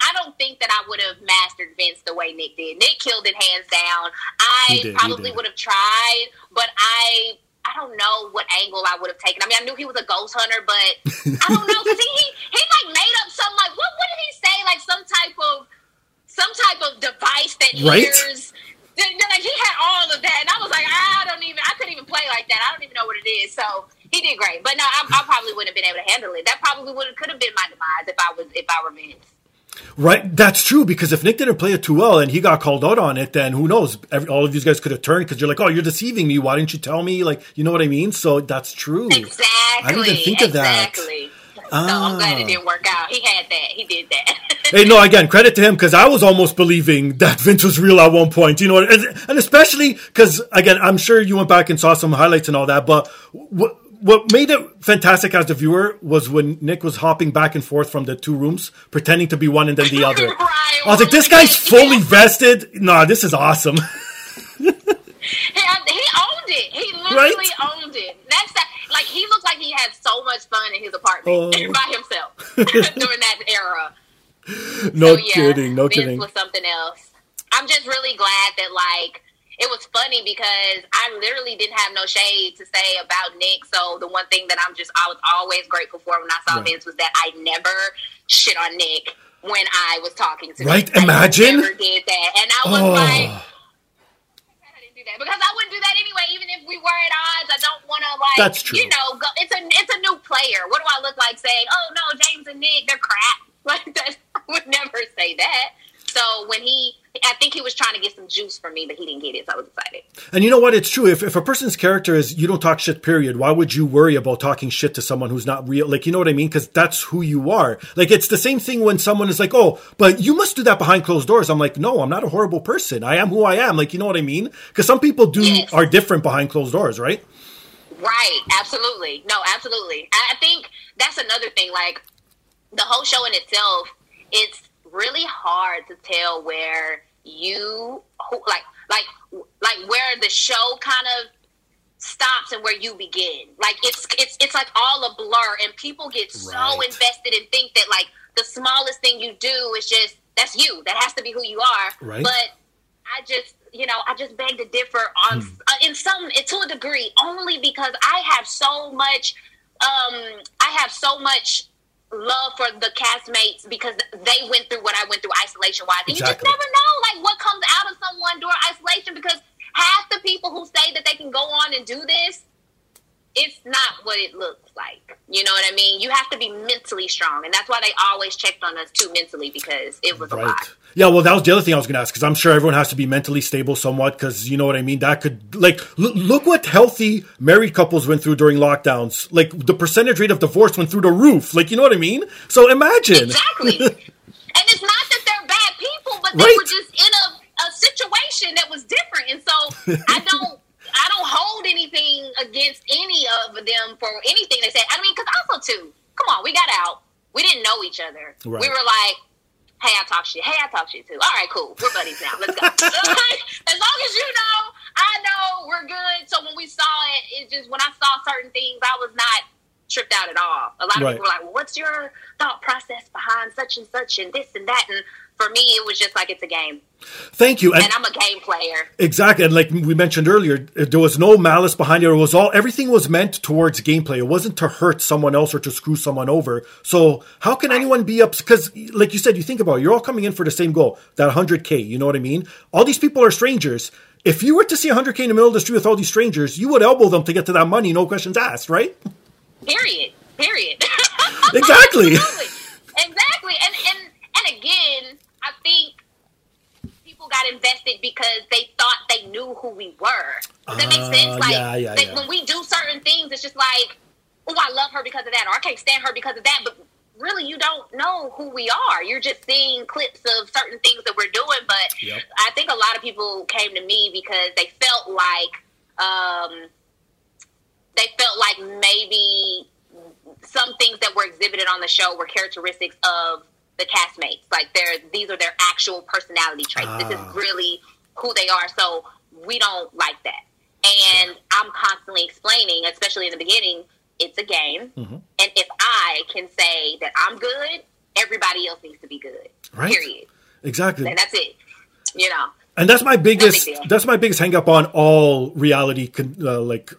I don't think that I would have mastered Vince the way Nick did. Nick killed it hands down. I probably would have tried, but I don't know what angle I would have taken. I mean, I knew he was a ghost hunter, but I don't know. Because he like made up some, like, what did he say? Like some type of device that hears. Like, he had all of that. And I was like, I couldn't even play like that. I don't even know what it is. So he did great. But no, I probably wouldn't have been able to handle it. That probably could have been my demise if I were Vince. Right. That's true. Because if Nick didn't play it too well and he got called out on it, then who knows? All of you guys could have turned because you're like, you're deceiving me. Why didn't you tell me? Like, you know what I mean? So that's true. Exactly. I didn't even think of that. So I'm glad it didn't work out. He had that. He did that. Hey, no, again, credit to him because I was almost believing that Vince was real at one point. You know, and especially because, again, I'm sure you went back and saw some highlights and all that. But what made it fantastic as the viewer was when Nick was hopping back and forth from the two rooms, pretending to be one and then the other. Right, I was like, this guy's fully vested. Nah, this is awesome. He owned it. He literally owned it. That's that. Like, he looked like he had so much fun in his apartment by himself during that era. No kidding. Vince was something else. I'm just really glad that, like, it was funny because I literally didn't have no shade to say about Nick. So the one thing that I was always grateful for when I saw Vince was that I never shit on Nick when I was talking to him. Right? Imagine. I never did that. And I was like, because I wouldn't do that anyway, even if we were at odds. I don't want to, like, that's true. You know, go, it's a new player. What do I look like saying, oh, no, James and Nick, they're crap? Like, I would never say that. So when he, at think he was trying to get some juice from me, but he didn't get it, so I was excited. And you know what? It's true. If a person's character is, you don't talk shit, period, why would you worry about talking shit to someone who's not real? Like, you know what I mean? Because that's who you are. Like, it's the same thing when someone is like, oh, but you must do that behind closed doors. I'm like, no, I'm not a horrible person. I am who I am. Like, you know what I mean? Because some people are different behind closed doors, right? Right. Absolutely. No, absolutely. I think that's another thing. Like, the whole show in itself, it's really hard to tell where you like where the show kind of stops and where you begin. Like it's like all a blur, and people get so invested and think that like the smallest thing you do is just that's you. That has to be who you are. Right. But I just beg to differ on to a degree, only because I have so much love for the castmates because they went through what I went through isolation-wise. And exactly. You just never know, like, what comes out of someone during isolation, because half the people who say that they can go on and do this, it's not what it looks like. You know what I mean? You have to be mentally strong, and that's why they always checked on us, too, mentally, because it was a lot. Yeah, well, that was the other thing I was going to ask, because I'm sure everyone has to be mentally stable somewhat, because you know what I mean? That could, like, look what healthy married couples went through during lockdowns. Like, the percentage rate of divorce went through the roof. Like, you know what I mean? So imagine. Exactly. And it's not that they're bad people, but they were just in a situation that was different. And so I don't hold anything against any of them for anything they said. I mean, because also, too, come on, we got out. We didn't know each other. Right. We were like, hey, I talk shit. Hey, I talk shit, too. All right, cool. We're buddies now. Let's go. As long as you know, I know, we're good. So when we saw it, it's just when I saw certain things, I was not tripped out at all. A lot of people were like, well, what's your thought process behind such and such and this and that? And for me, it was just like, it's a game. Thank you. And I'm a game player. Exactly. And like we mentioned earlier, there was no malice behind it. It was all, everything was meant towards gameplay. It wasn't to hurt someone else or to screw someone over. So how can anyone be up? Because like you said, you think about it, you're all coming in for the same goal, that 100K. You know what I mean? All these people are strangers. If you were to see 100K in the middle of the street with all these strangers, you would elbow them to get to that money. No questions asked, right? Period. Exactly. Exactly. And again, I think people got invested because they thought they knew who we were. Does that make sense? Like, when we do certain things, it's just like, oh, I love her because of that, or I can't stand her because of that. But really, you don't know who we are. You're just seeing clips of certain things that we're doing. But I think a lot of people came to me because they felt like maybe some things that were exhibited on the show were characteristics of the castmates. Like, these are their actual personality traits. This is really who they are. So we don't like that. And I'm constantly explaining, especially in the beginning, it's a game. Mm-hmm. And if I can say that I'm good, everybody else needs to be good. Right. Period. Exactly. And that's it. You know. And that's my biggest hang up on all reality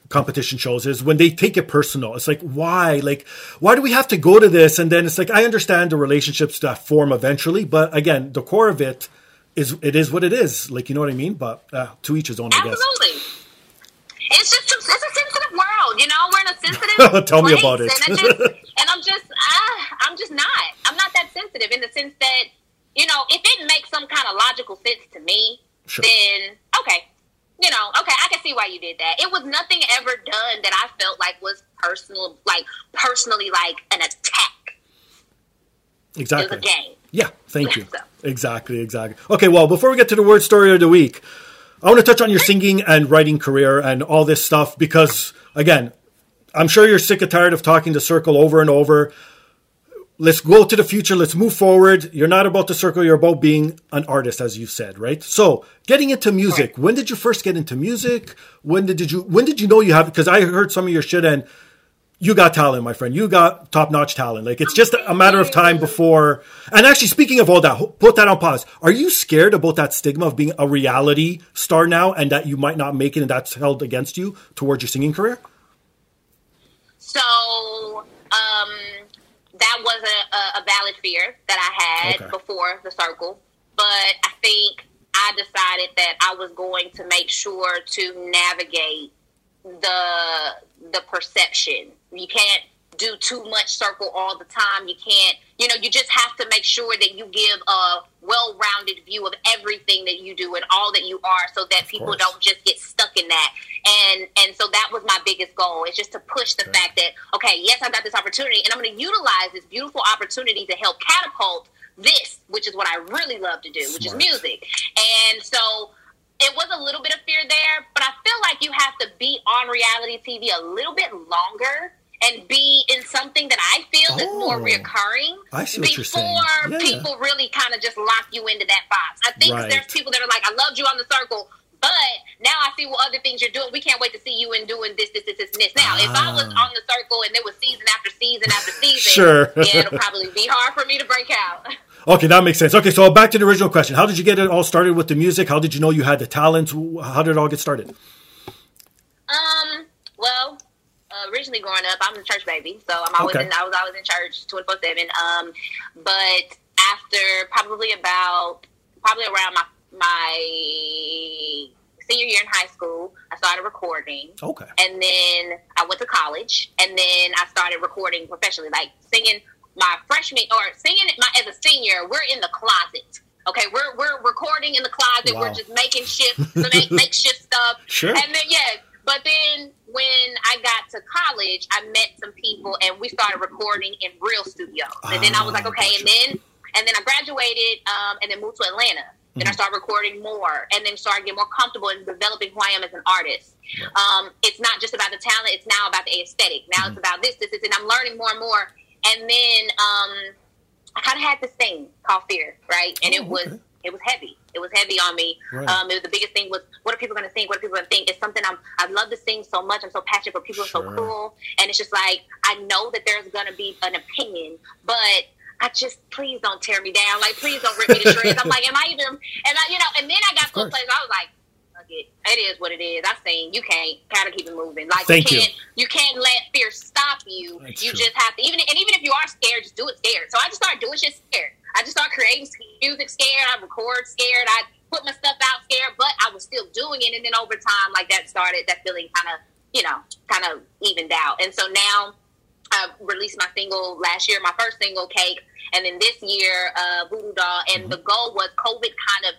competition shows is when they take it personal. It's like, why? Like, why do we have to go to this? And then it's like, I understand the relationships that form eventually, but again, the core of it is what it is. Like, you know what I mean? But to each his own, I guess. Absolutely. It's just, it's a sensitive world, you know? We're in a sensitive Tell place, me about it. I'm not that sensitive in the sense that, you know, if it makes some kind of logical sense to me, sure. Then, okay, I can see why you did that. It was nothing ever done that I felt like was personally, like an attack. Exactly. It was a game. Yeah, thank you. So. Exactly. Okay, well, before we get to the word story of the week, I want to touch on your singing and writing career and all this stuff because, again, I'm sure you're sick and tired of talking The Circle over and over. Let's go to the future. Let's move forward. You're not about The Circle. You're about being an artist, as you've said, right? So getting into music, when did you first get into music? When did you know you have, because I heard some of your shit and you got talent, my friend. You got top-notch talent. Like, it's just a matter of time before. And actually, speaking of all that, put that on pause. Are you scared about that stigma of being a reality star now and that you might not make it and that's held against you towards your singing career? So, that was a valid fear that I had before The Circle. But I think I decided that I was going to make sure to navigate the perception. You can't do too much Circle all the time. You can't, you just have to make sure that you give a well-rounded view of everything that you do and all that you are, so that people don't just get stuck in that. And so that was my biggest goal, is just to push the fact that, okay, yes, I've got this opportunity, and I'm going to utilize this beautiful opportunity to help catapult this, which is what I really love to do, which is music. And so it was a little bit of fear there, but I feel like you have to be on reality TV a little bit longer and be in something that I feel is more reoccurring before people really kind of just lock you into that box. I think there's people that are like, I loved you on The Circle, but now I see what other things you're doing. We can't wait to see you in doing this, this, this, this, this. Now, if I was on The Circle and there was season after season after season, yeah, it'll probably be hard for me to break out. Okay, that makes sense. Okay, so back to the original question. How did you get it all started with the music? How did you know you had the talent? How did it all get started? Well, originally growing up, I'm a church baby, so I'm always in, I was always in church 24/7. But after probably around my senior year in high school, I started recording. Okay. And then I went to college, and then I started recording professionally, like singing. My freshman, or singing as a senior, we're in the closet. Okay, we're recording in the closet. Wow. We're just making makeshift stuff. Sure. And then but then when I got to college, I met some people and we started recording in real studios. And then I was like, okay. And then I graduated and then moved to Atlanta. Then I started recording more, and then started getting more comfortable in developing who I am as an artist. It's not just about the talent; it's now about the aesthetic. Now it's about this, and I'm learning more and more. And then I kind of had this thing called fear, right? And it was heavy. It was heavy on me. Right. The biggest thing was, what are people going to think? What are people going to think? It's something I love to sing so much. I'm so passionate, but people are so cruel. And it's just like, I know that there's going to be an opinion, but I just, please don't tear me down. Like, please don't rip me to shreds. I'm like, am I even, and then I got to a place where I was like, it is what it is. I sing. You can't kind of keep it moving. Like you can't let fear stop you. That's you true. Just have to even if you are scared, just do it scared. So I just started doing shit scared. I just started creating music scared. I record scared. I put my stuff out scared, but I was still doing it. And then over time, like that feeling kind of evened out. And so now I released my single last year, my first single, Cake. And then this year, Voodoo Doll. And the goal was COVID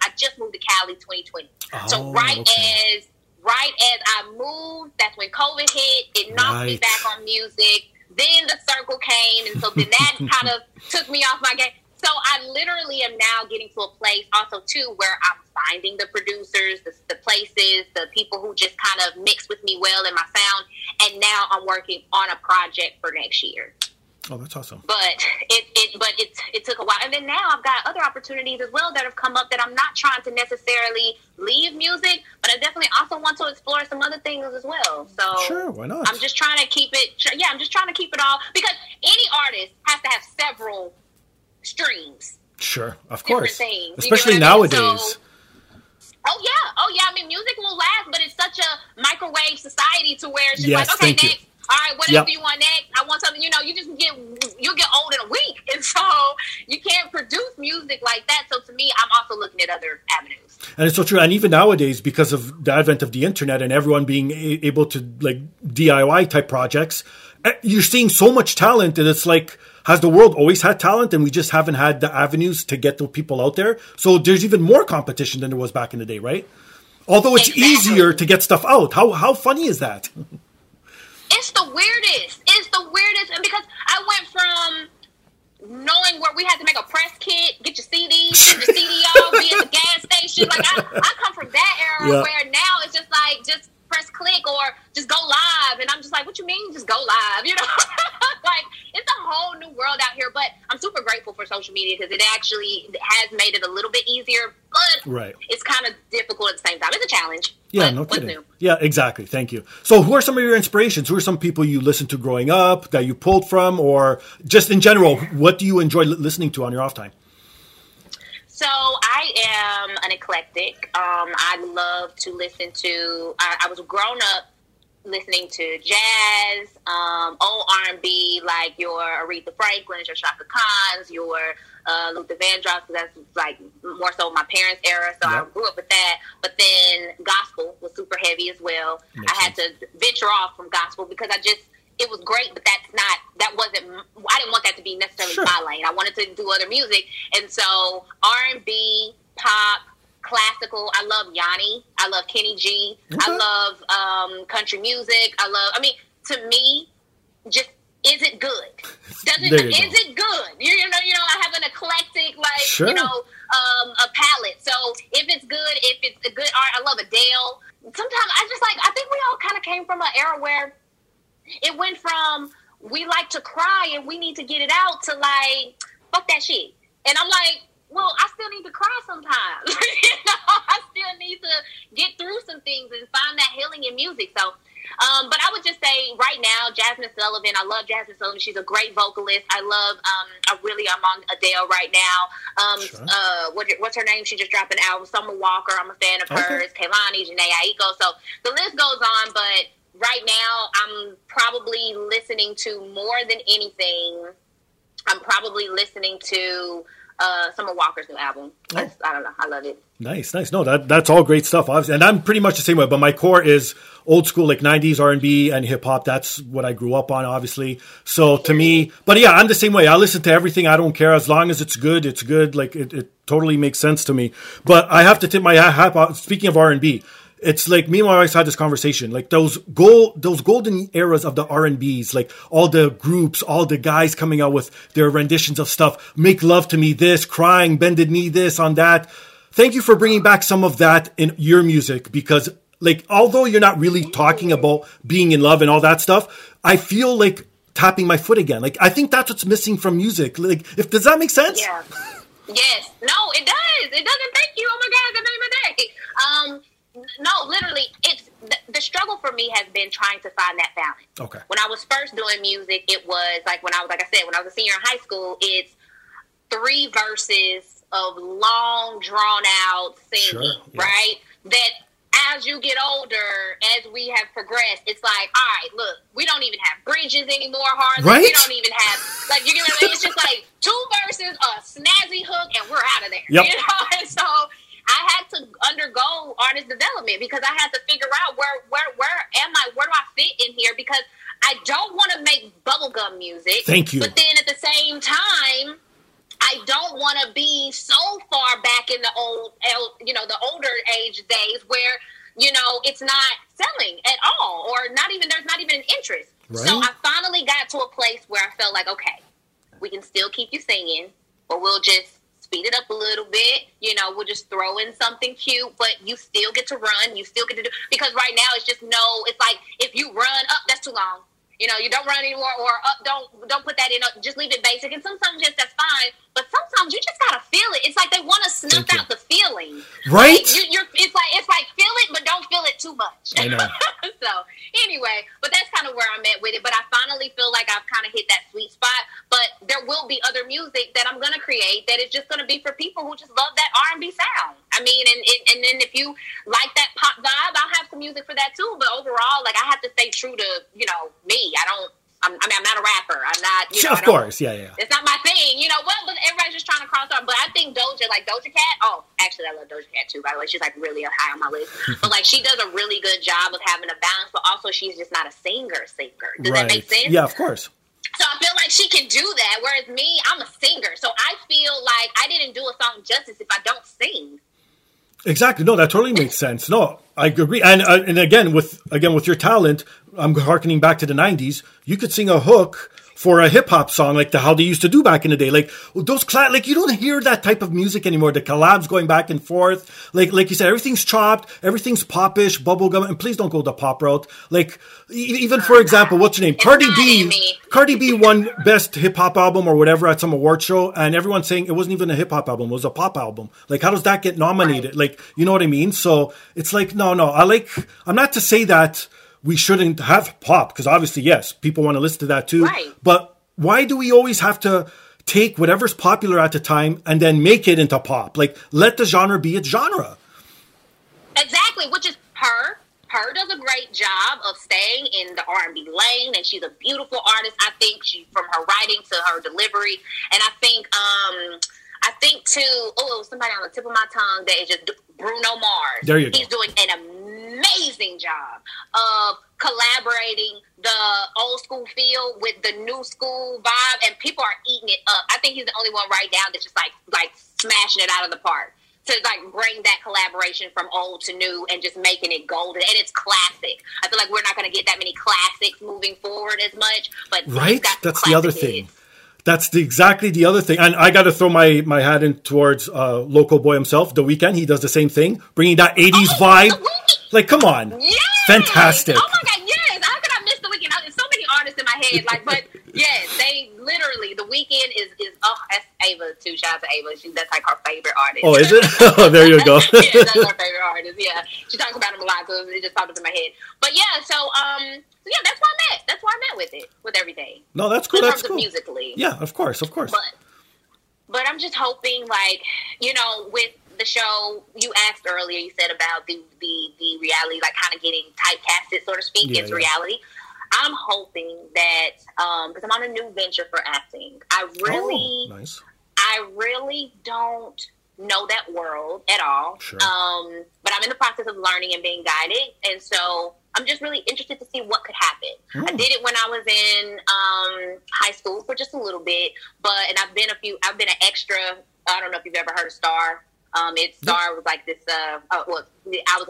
I just moved to Cali 2020. So right as I moved, that's when COVID hit. It knocked me back on music. Then The Circle came. And so then that kind of took me off my game. So I literally am now getting to a place also, too, where I'm finding the producers, the places, the people who just kind of mix with me well in my sound. And now I'm working on a project for next year. Oh, that's awesome. But it took a while. And then now I've got other opportunities as well that have come up that I'm not trying to necessarily leave music, but I definitely also want to explore some other things as well. So sure, why not? I'm just trying to keep it. Yeah, I'm just trying to keep it all, because any artist has to have several streams. Sure, of course. Things, especially nowadays. So, Oh yeah. I mean, music will last, but it's such a microwave society to where it's just like, okay, next. All right, what else do you want next? I want something, you'll get old in a week. And so you can't produce music like that. So to me, I'm also looking at other avenues. And it's so true. And even nowadays, because of the advent of the internet and everyone being able to like DIY type projects, you're seeing so much talent. And it's like, has the world always had talent? And we just haven't had the avenues to get the people out there. So there's even more competition than there was back in the day, right? Although it's easier to get stuff out. How funny is that? It's the weirdest. And because I went from knowing where we had to make a press kit, get your CD, send your CD off, be at the gas station. Like, I come from that era where now it's just like, just press click or just go live. And I'm just like, what you mean just go live? Like, it's a whole new world out here. But I'm super grateful for social media because it actually has made it a little bit easier. But it's kind of difficult at the same time. It's a challenge. Yeah, no kidding. Yeah, exactly. Thank you. So who are some of your inspirations? Who are some people you listened to growing up that you pulled from, or just in general, what do you enjoy listening to on your off time? So I am an eclectic. I love to listen to, I was grown up listening to jazz, old R&B, like your Aretha Franklin's, your Shaka Khan's, your Luther Vandross. That's like more so my parents' era, so I grew up with that. But then gospel was super heavy as well. I had to venture off from gospel because it was great, but I didn't want that to be necessarily my lane. I wanted to do other music. And so R&B, pop, classical. I love Yanni. I love Kenny G. Okay. I love country music. To me, just, is it good? It good? You know, I have an eclectic, a palette. So if it's good, if it's a good art, I love Adele. Sometimes I think we all kind of came from an era where it went from, we like to cry and we need to get it out, to like, fuck that shit. And I'm like, well, I still need to cry sometimes. I still need to get through some things and find that healing in music. So, but I would just say right now, Jasmine Sullivan. I love Jasmine Sullivan. She's a great vocalist. I love. I'm on Adele right now. What's her name? She just dropped an album. Summer Walker. I'm a fan of hers. Kehlani, Jhené Aiko. So the list goes on. But right now, I'm probably listening to more than anything. I'm probably listening to Summer Walker's new album. I don't know. I love it. Nice. No, that's all great stuff. Obviously. And I'm pretty much the same way, but my core is old school, like 90s R&B and hip hop. That's what I grew up on, obviously. So to me, but yeah, I'm the same way. I listen to everything. I don't care. As long as it's good, it's good. Like it totally makes sense to me. But I have to tip my hat. Speaking of R&B, it's like me and my wife had this conversation. Like those golden eras of the R&Bs, like all the groups, all the guys coming out with their renditions of stuff. Make Love to Me this, Crying, Bended Knee this, on that. Thank you for bringing back some of that in your music, because like, although you're not really talking about being in love and all that stuff, I feel like tapping my foot again. Like, I think that's what's missing from music. Like, does that make sense? Yeah. Yes. No, it does. It doesn't. Thank you. Oh my God, that made my day. No, literally, it's the struggle for me has been trying to find that balance. Okay. When I was first doing music, it was like when I was a senior in high school, it's 3 verses of long, drawn out singing, right? That as you get older, as we have progressed, it's like, all right, look, we don't even have bridges anymore, hardly. Right? We don't even have, like, you get what I mean? It's just like 2 verses, a snazzy hook, and we're out of there. Yep. You know, and so I had to undergo artist development, because I had to figure out where am I? Where do I fit in here? Because I don't want to make bubblegum music. Thank you. But then at the same time, I don't want to be so far back in the the older age days where, you know, it's not selling at all, or there's not even an interest. Right. So I finally got to a place where I felt like, okay, we can still keep you singing, but we'll just speed it up a little bit, you know, we'll just throw in something cute, but you still get to run, you still get to do, because right now it's just it's like, if you run up, that's too long, you know, you don't run anymore, or up, don't put that in, just leave it basic, and sometimes yes, that's fine, but sometimes you just gotta feel it. It's like they want to snuff out the feeling, right? Like, it's like feel it, but don't feel it too much. I know. So anyway, but that's kind of where I'm at with it, but I finally feel like I've kind of hit that sweet spot. But there will be other music that I'm going to create that is just going to be for people who just love that R&B sound. I mean, and then if you like that pop vibe, I'll have some music for that too. But overall, like, I have to stay true to, you know, me. I'm not a rapper. I'm not, you know, of course, yeah. It's not my thing, you know. Well, but everybody's just trying to cross over. But I think Doja Cat. Oh, actually, I love Doja Cat too. By the way, she's like really high on my list. But like, she does a really good job of having a balance, but also she's just not a singer. Does that make sense? Yeah, of course. So I feel like she can do that. Whereas me, I'm a singer, so I feel like I didn't do a song justice if I don't sing. Exactly. No, that totally makes sense. No, I agree. And again with your talent, I'm hearkening back to the 90s. You could sing a hook for a hip hop song, like how they used to do back in the day. Like those you don't hear that type of music anymore. The collabs going back and forth. Like you said, everything's chopped, everything's popish, bubblegum, and please don't go the pop route. Like even for example, what's her name? Cardi B won best hip hop album or whatever at some award show, and everyone's saying it wasn't even a hip hop album, it was a pop album. Like, how does that get nominated? Like, you know what I mean? So it's like, no. I'm not to say that we shouldn't have pop, because obviously, yes, people want to listen to that too. Right. But why do we always have to take whatever's popular at the time and then make it into pop? Like, let the genre be its genre. Exactly, which is her. Her does a great job of staying in the R&B lane, and she's a beautiful artist. I think she, from her writing to her delivery, and I think too, somebody on the tip of my tongue that is just Bruno Mars. There you go. He's doing an amazing amazing job of collaborating the old school feel with the new school vibe, and people are eating it up. I think he's the only one right now that's just like smashing it out of the park to like bring that collaboration from old to new and just making it golden. And it's classic. I feel like we're not going to get that many classics moving forward as much, but right, that's the other thing. That's exactly the other thing. And I got to throw my hat in towards local boy himself, The Weeknd. He does the same thing, bringing that 80s vibe. Like, come on. Yes! Fantastic. Oh, my God, yes. How could I miss The Weeknd? There's so many artists in my head. Like, but, yes, they literally, The Weeknd is that's Ava, too. Shout out to Ava. That's, like, her favorite artist. Oh, is it? Oh, there you go. Yeah, that's her favorite artist, yeah. She talks about him a lot, so it just popped up in my head. But, yeah, so, that's where I'm at. That's where I'm at with it, with everything. No, that's cool. That's cool. Musically. Yeah, of course. But I'm just hoping, like, you know, with the show, you asked earlier, you said about the reality, like kind of getting typecasted, so to speak, into reality. I'm hoping that, because I'm on a new venture for acting. I really don't know that world at all. Sure. But I'm in the process of learning and being guided. And so I'm just really interested to see what could happen. I did it when I was in high school for just a little bit, and I've been an extra. I don't know if you've ever heard of Star. Star was like this. I was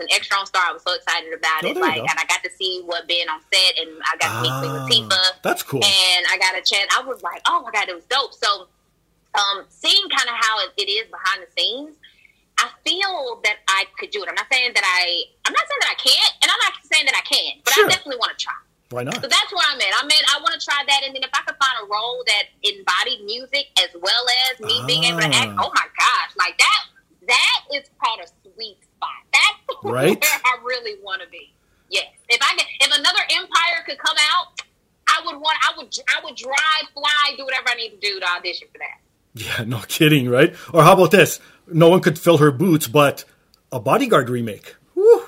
an extra on Star. I was so excited about it. Like, and I got to see what being on set, and I got to meet with Latifah. That's cool. And I got a chance. I was like, oh my God, it was dope. So, seeing kind of how it is behind the scenes, I feel that I could do it. I'm not saying that I can't, and I'm not saying that I can, but sure. I definitely want to try. Why not? So that's where I'm at. I want to try that, and then if I could find a role that embodied music as well as me being able to act, oh my gosh, like that is called a sweet spot. That's right? Where I really want to be. Yes. If another empire could come out, I would drive, fly, do whatever I need to do to audition for that. Yeah, no kidding, right? Or how about this? No one could fill her boots, but a Bodyguard remake. Woo.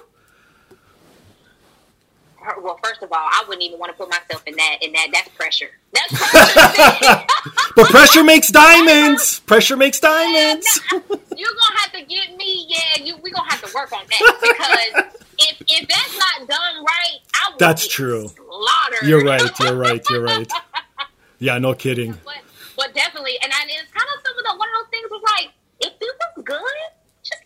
Well, first of all, I wouldn't even want to put myself in that. That's pressure. That's pressure. But pressure makes diamonds. Pressure makes diamonds. Yeah, you're gonna have to get me. Yeah, we're gonna have to work on that, because if that's not done right, I would. That's true. Slaughtered. You're right. Yeah, no kidding. But definitely, and it's kind of some of one of those things was like, if this was good, just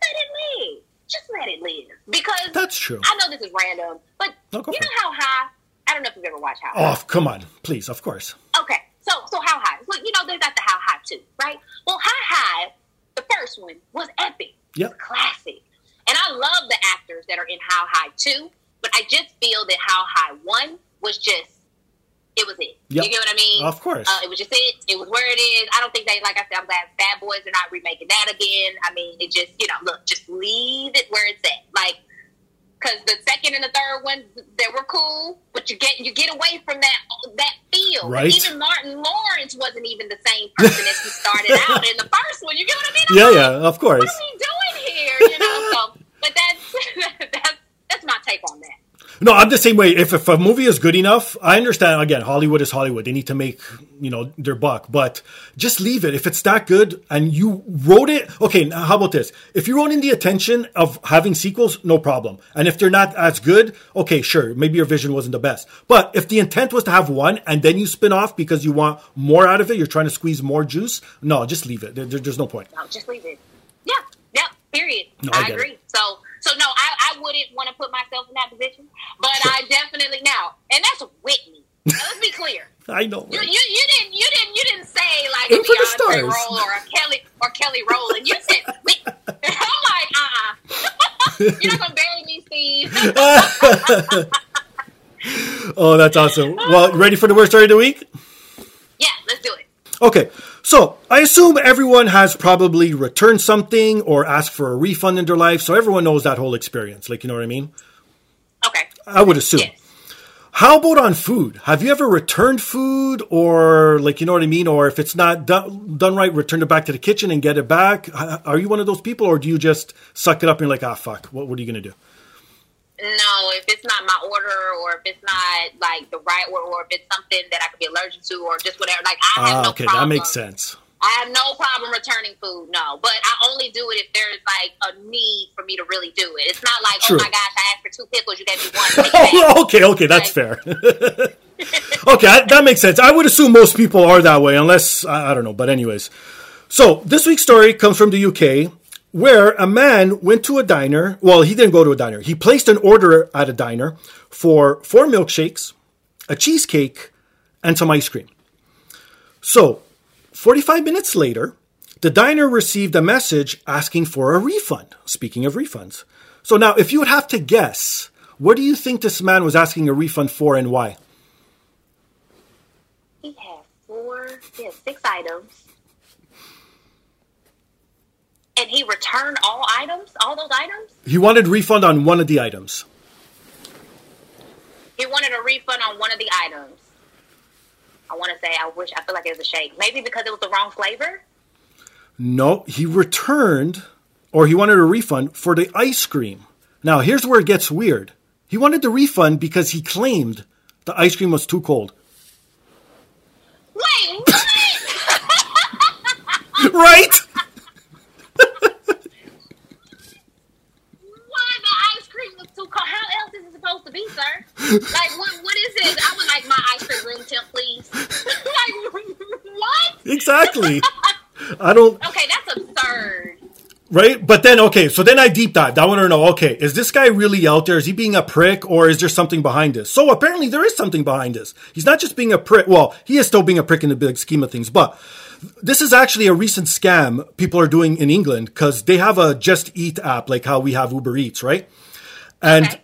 let it live. Because that's true. I know this is random, but you know How High? I don't know if you've ever watched How High. Oh, come on, please, of course. Okay, so How High? Well, you know they got the How High too, right? Well, How High, the first one was epic. Yep. It was classic, and I love the actors that are in How High 2, but I just feel that How High 1 was just. It was it. Yep. You get what I mean? Of course. It was just it. It was where it is. I don't think they, like I said, I'm glad Bad Boys are not remaking that again. I mean, it just, look, just leave it where it's at. Like, because the second and the third one, they were cool, but you get away from that feel. Right. And even Martin Lawrence wasn't even the same person as he started out in the first one. You get what I mean? Yeah, of course. What are we doing here? So, but that's my take on that. No, I'm the same way. If a movie is good enough, I understand, again, Hollywood is Hollywood. They need to make, their buck. But just leave it. If it's that good and you wrote it, okay, now how about this? If you wrote in the intention of having sequels, no problem. And if they're not as good, okay, sure, maybe your vision wasn't the best. But if the intent was to have one and then you spin off because you want more out of it, you're trying to squeeze more juice, no, just leave it. There's no point. No, just leave it. Yeah, period. No, I agree. So no, I wouldn't want to put myself in that position, but sure. I definitely now, and that's Whitney. Now, let's be clear. I know. Right? You didn't say like a Beyonce role or a Kelly role, and you said Whitney. I'm like, you're not gonna bury me, Steve. Oh, that's awesome. Well, ready for the worst story of the week? Yeah, let's do it. Okay. So, I assume everyone has probably returned something or asked for a refund in their life, so everyone knows that whole experience. Like, you know what I mean? Okay. I would assume. Yes. How about on food? Have you ever returned food or, like, you know what I mean? Or if it's not done right, return it back to the kitchen and get it back? Are you one of those people, or do you just suck it up and you're like, fuck, what are you going to do? No, if it's not my order, or if it's not like the right order, or if it's something that I could be allergic to, or just whatever, like I have no problem. Okay, that makes sense. I have no problem returning food, no. But I only do it if there's, like, a need for me to really do it. It's not like, True. Oh, my gosh, I asked for 2 pickles, you gave me 1. Okay, that's fair. Okay, that makes sense. I would assume most people are that way, unless, I don't know. But anyways. So, this week's story comes from the UK, where a man went to a diner. Well, he didn't go to a diner. He placed an order at a diner for 4 milkshakes, a cheesecake, and some ice cream. So, 45 minutes later, the diner received a message asking for a refund. Speaking of refunds. So now, if you would have to guess, what do you think this man was asking a refund for and why? He had 6 items. And he returned all those items? He wanted a refund on one of the items. He wanted a refund on one of the items. I want to say, I feel like it was a shake. Maybe because it was the wrong flavor? No, he returned, or he wanted a refund for the ice cream. Now, here's where it gets weird. He wanted the refund because he claimed the ice cream was too cold. Wait, what? Right? Why the ice cream was too cold? How else is it supposed to be, sir? Like, what is this? I would like my ice cream room temp, please. Like, what? Exactly. I don't... Okay, that's absurd. Right? But then, okay, so then I deep dived. I want to know, okay, is this guy really out there? Is he being a prick, or is there something behind this? So apparently there is something behind this. He's not just being a prick. Well, he is still being a prick in the big scheme of things. But this is actually a recent scam people are doing in England, because they have a Just Eat app, like how we have Uber Eats, right? And okay.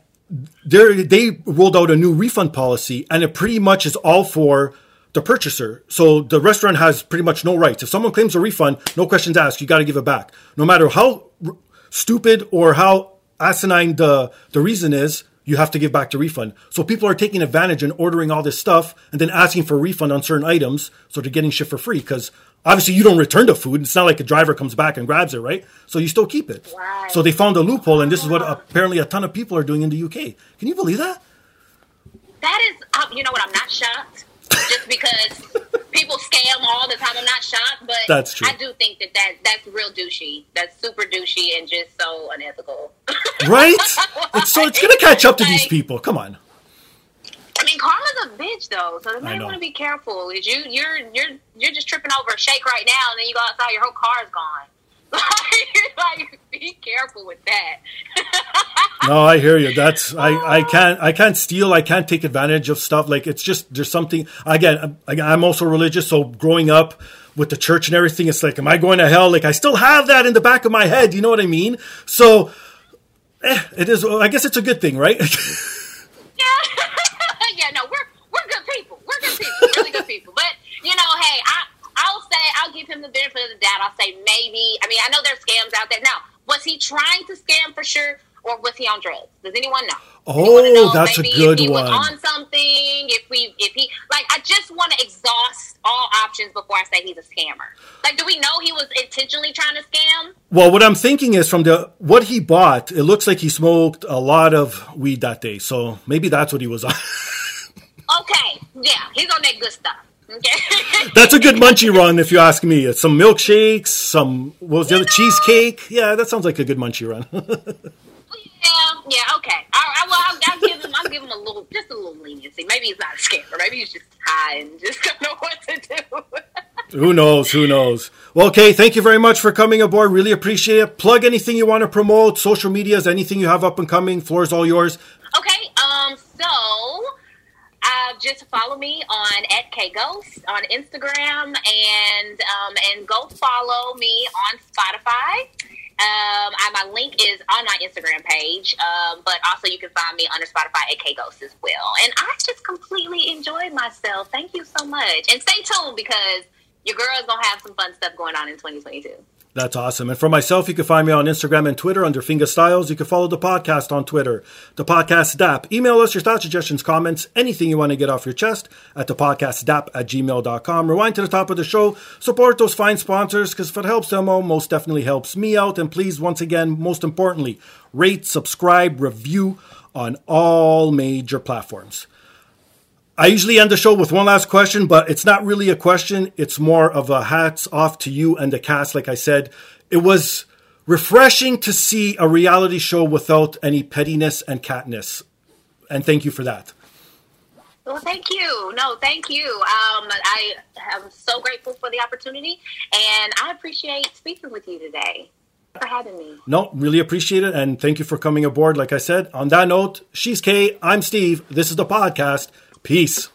They rolled out a new refund policy, and it pretty much is all for the purchaser. So the restaurant has pretty much no rights. If someone claims a refund, no questions asked, you got to give it back. No matter how stupid or how asinine the reason is, you have to give back the refund. So people are taking advantage and ordering all this stuff and then asking for a refund on certain items. So they're getting shit for free, because obviously you don't return the food. It's not like a driver comes back and grabs it, right? So you still keep it. Wow. So they found a loophole, and this is what apparently a ton of people are doing in the UK. Can you believe that? That is, you know what, I'm not shocked. Just because people scam all the time, I'm not shocked, but that's true. I do think that's real douchey. That's super douchey and just so unethical. Right? It's going to catch up to these people. Come on. I mean, karma's a bitch, though, so they may want to be careful. You're just tripping over a shake right now, and then you go outside, your whole car's gone. Like, be careful with that. No, I hear you. That's I can't steal. I can't take advantage of stuff. Like, it's just, there's something. Again, I'm also religious, so growing up with the church and everything, it's like, am I going to hell? Like, I still have that in the back of my head. You know what I mean? So, it is. I guess it's a good thing, right? Yeah. No, we're good people. We're good people. Really good people. But you know, hey, I'll give him the benefit of the doubt. I'll say maybe. I mean, I know there's scams out there. Now, was he trying to scam for sure, or was he on drugs? Does anyone know? Oh, that's a good one. If he was on something, if he, like, I just want to exhaust all options before I say he's a scammer. Like, do we know he was intentionally trying to scam? Well, what I'm thinking is from what he bought, it looks like he smoked a lot of weed that day. So maybe that's what he was on. Okay. Yeah. He's on that good stuff. Okay. That's a good munchie run, if you ask me. It's some milkshakes, some, what was the other, cheesecake? Yeah, that sounds like a good munchie run. yeah, okay. All right, well, I'll give him a little leniency. Maybe he's not a scammer. Maybe he's just high and just don't know what to do. Who knows? Well, okay, thank you very much for coming aboard. Really appreciate it. Plug anything you want to promote, social medias, anything you have up and coming. Floor is all yours. Okay, so... just follow me on @KaiGhost on Instagram, and go follow me on Spotify. My link is on my Instagram page, but also you can find me under Spotify @KaiGhost as well. And I just completely enjoyed myself. Thank you so much, and stay tuned because your girl is gonna have some fun stuff going on in 2022. That's awesome. And for myself, you can find me on Instagram and Twitter under Fingerstyles. You can follow the podcast on Twitter, The Podcast DAP. Email us your thought, suggestions, comments, anything you want to get off your chest at thepodcastdap@gmail.com. Rewind to the top of the show. Support those fine sponsors, because if it helps them, most definitely helps me out. And please, once again, most importantly, rate, subscribe, review on all major platforms. I usually end the show with one last question, but it's not really a question. It's more of a hats off to you and the cast. Like I said, it was refreshing to see a reality show without any pettiness and catness. And thank you for that. Well, thank you. No, thank you. I am so grateful for the opportunity, and I appreciate speaking with you today. For having me. No, really appreciate it, and thank you for coming aboard. Like I said, on that note, she's Kay, I'm Steve. This is the podcast. Peace.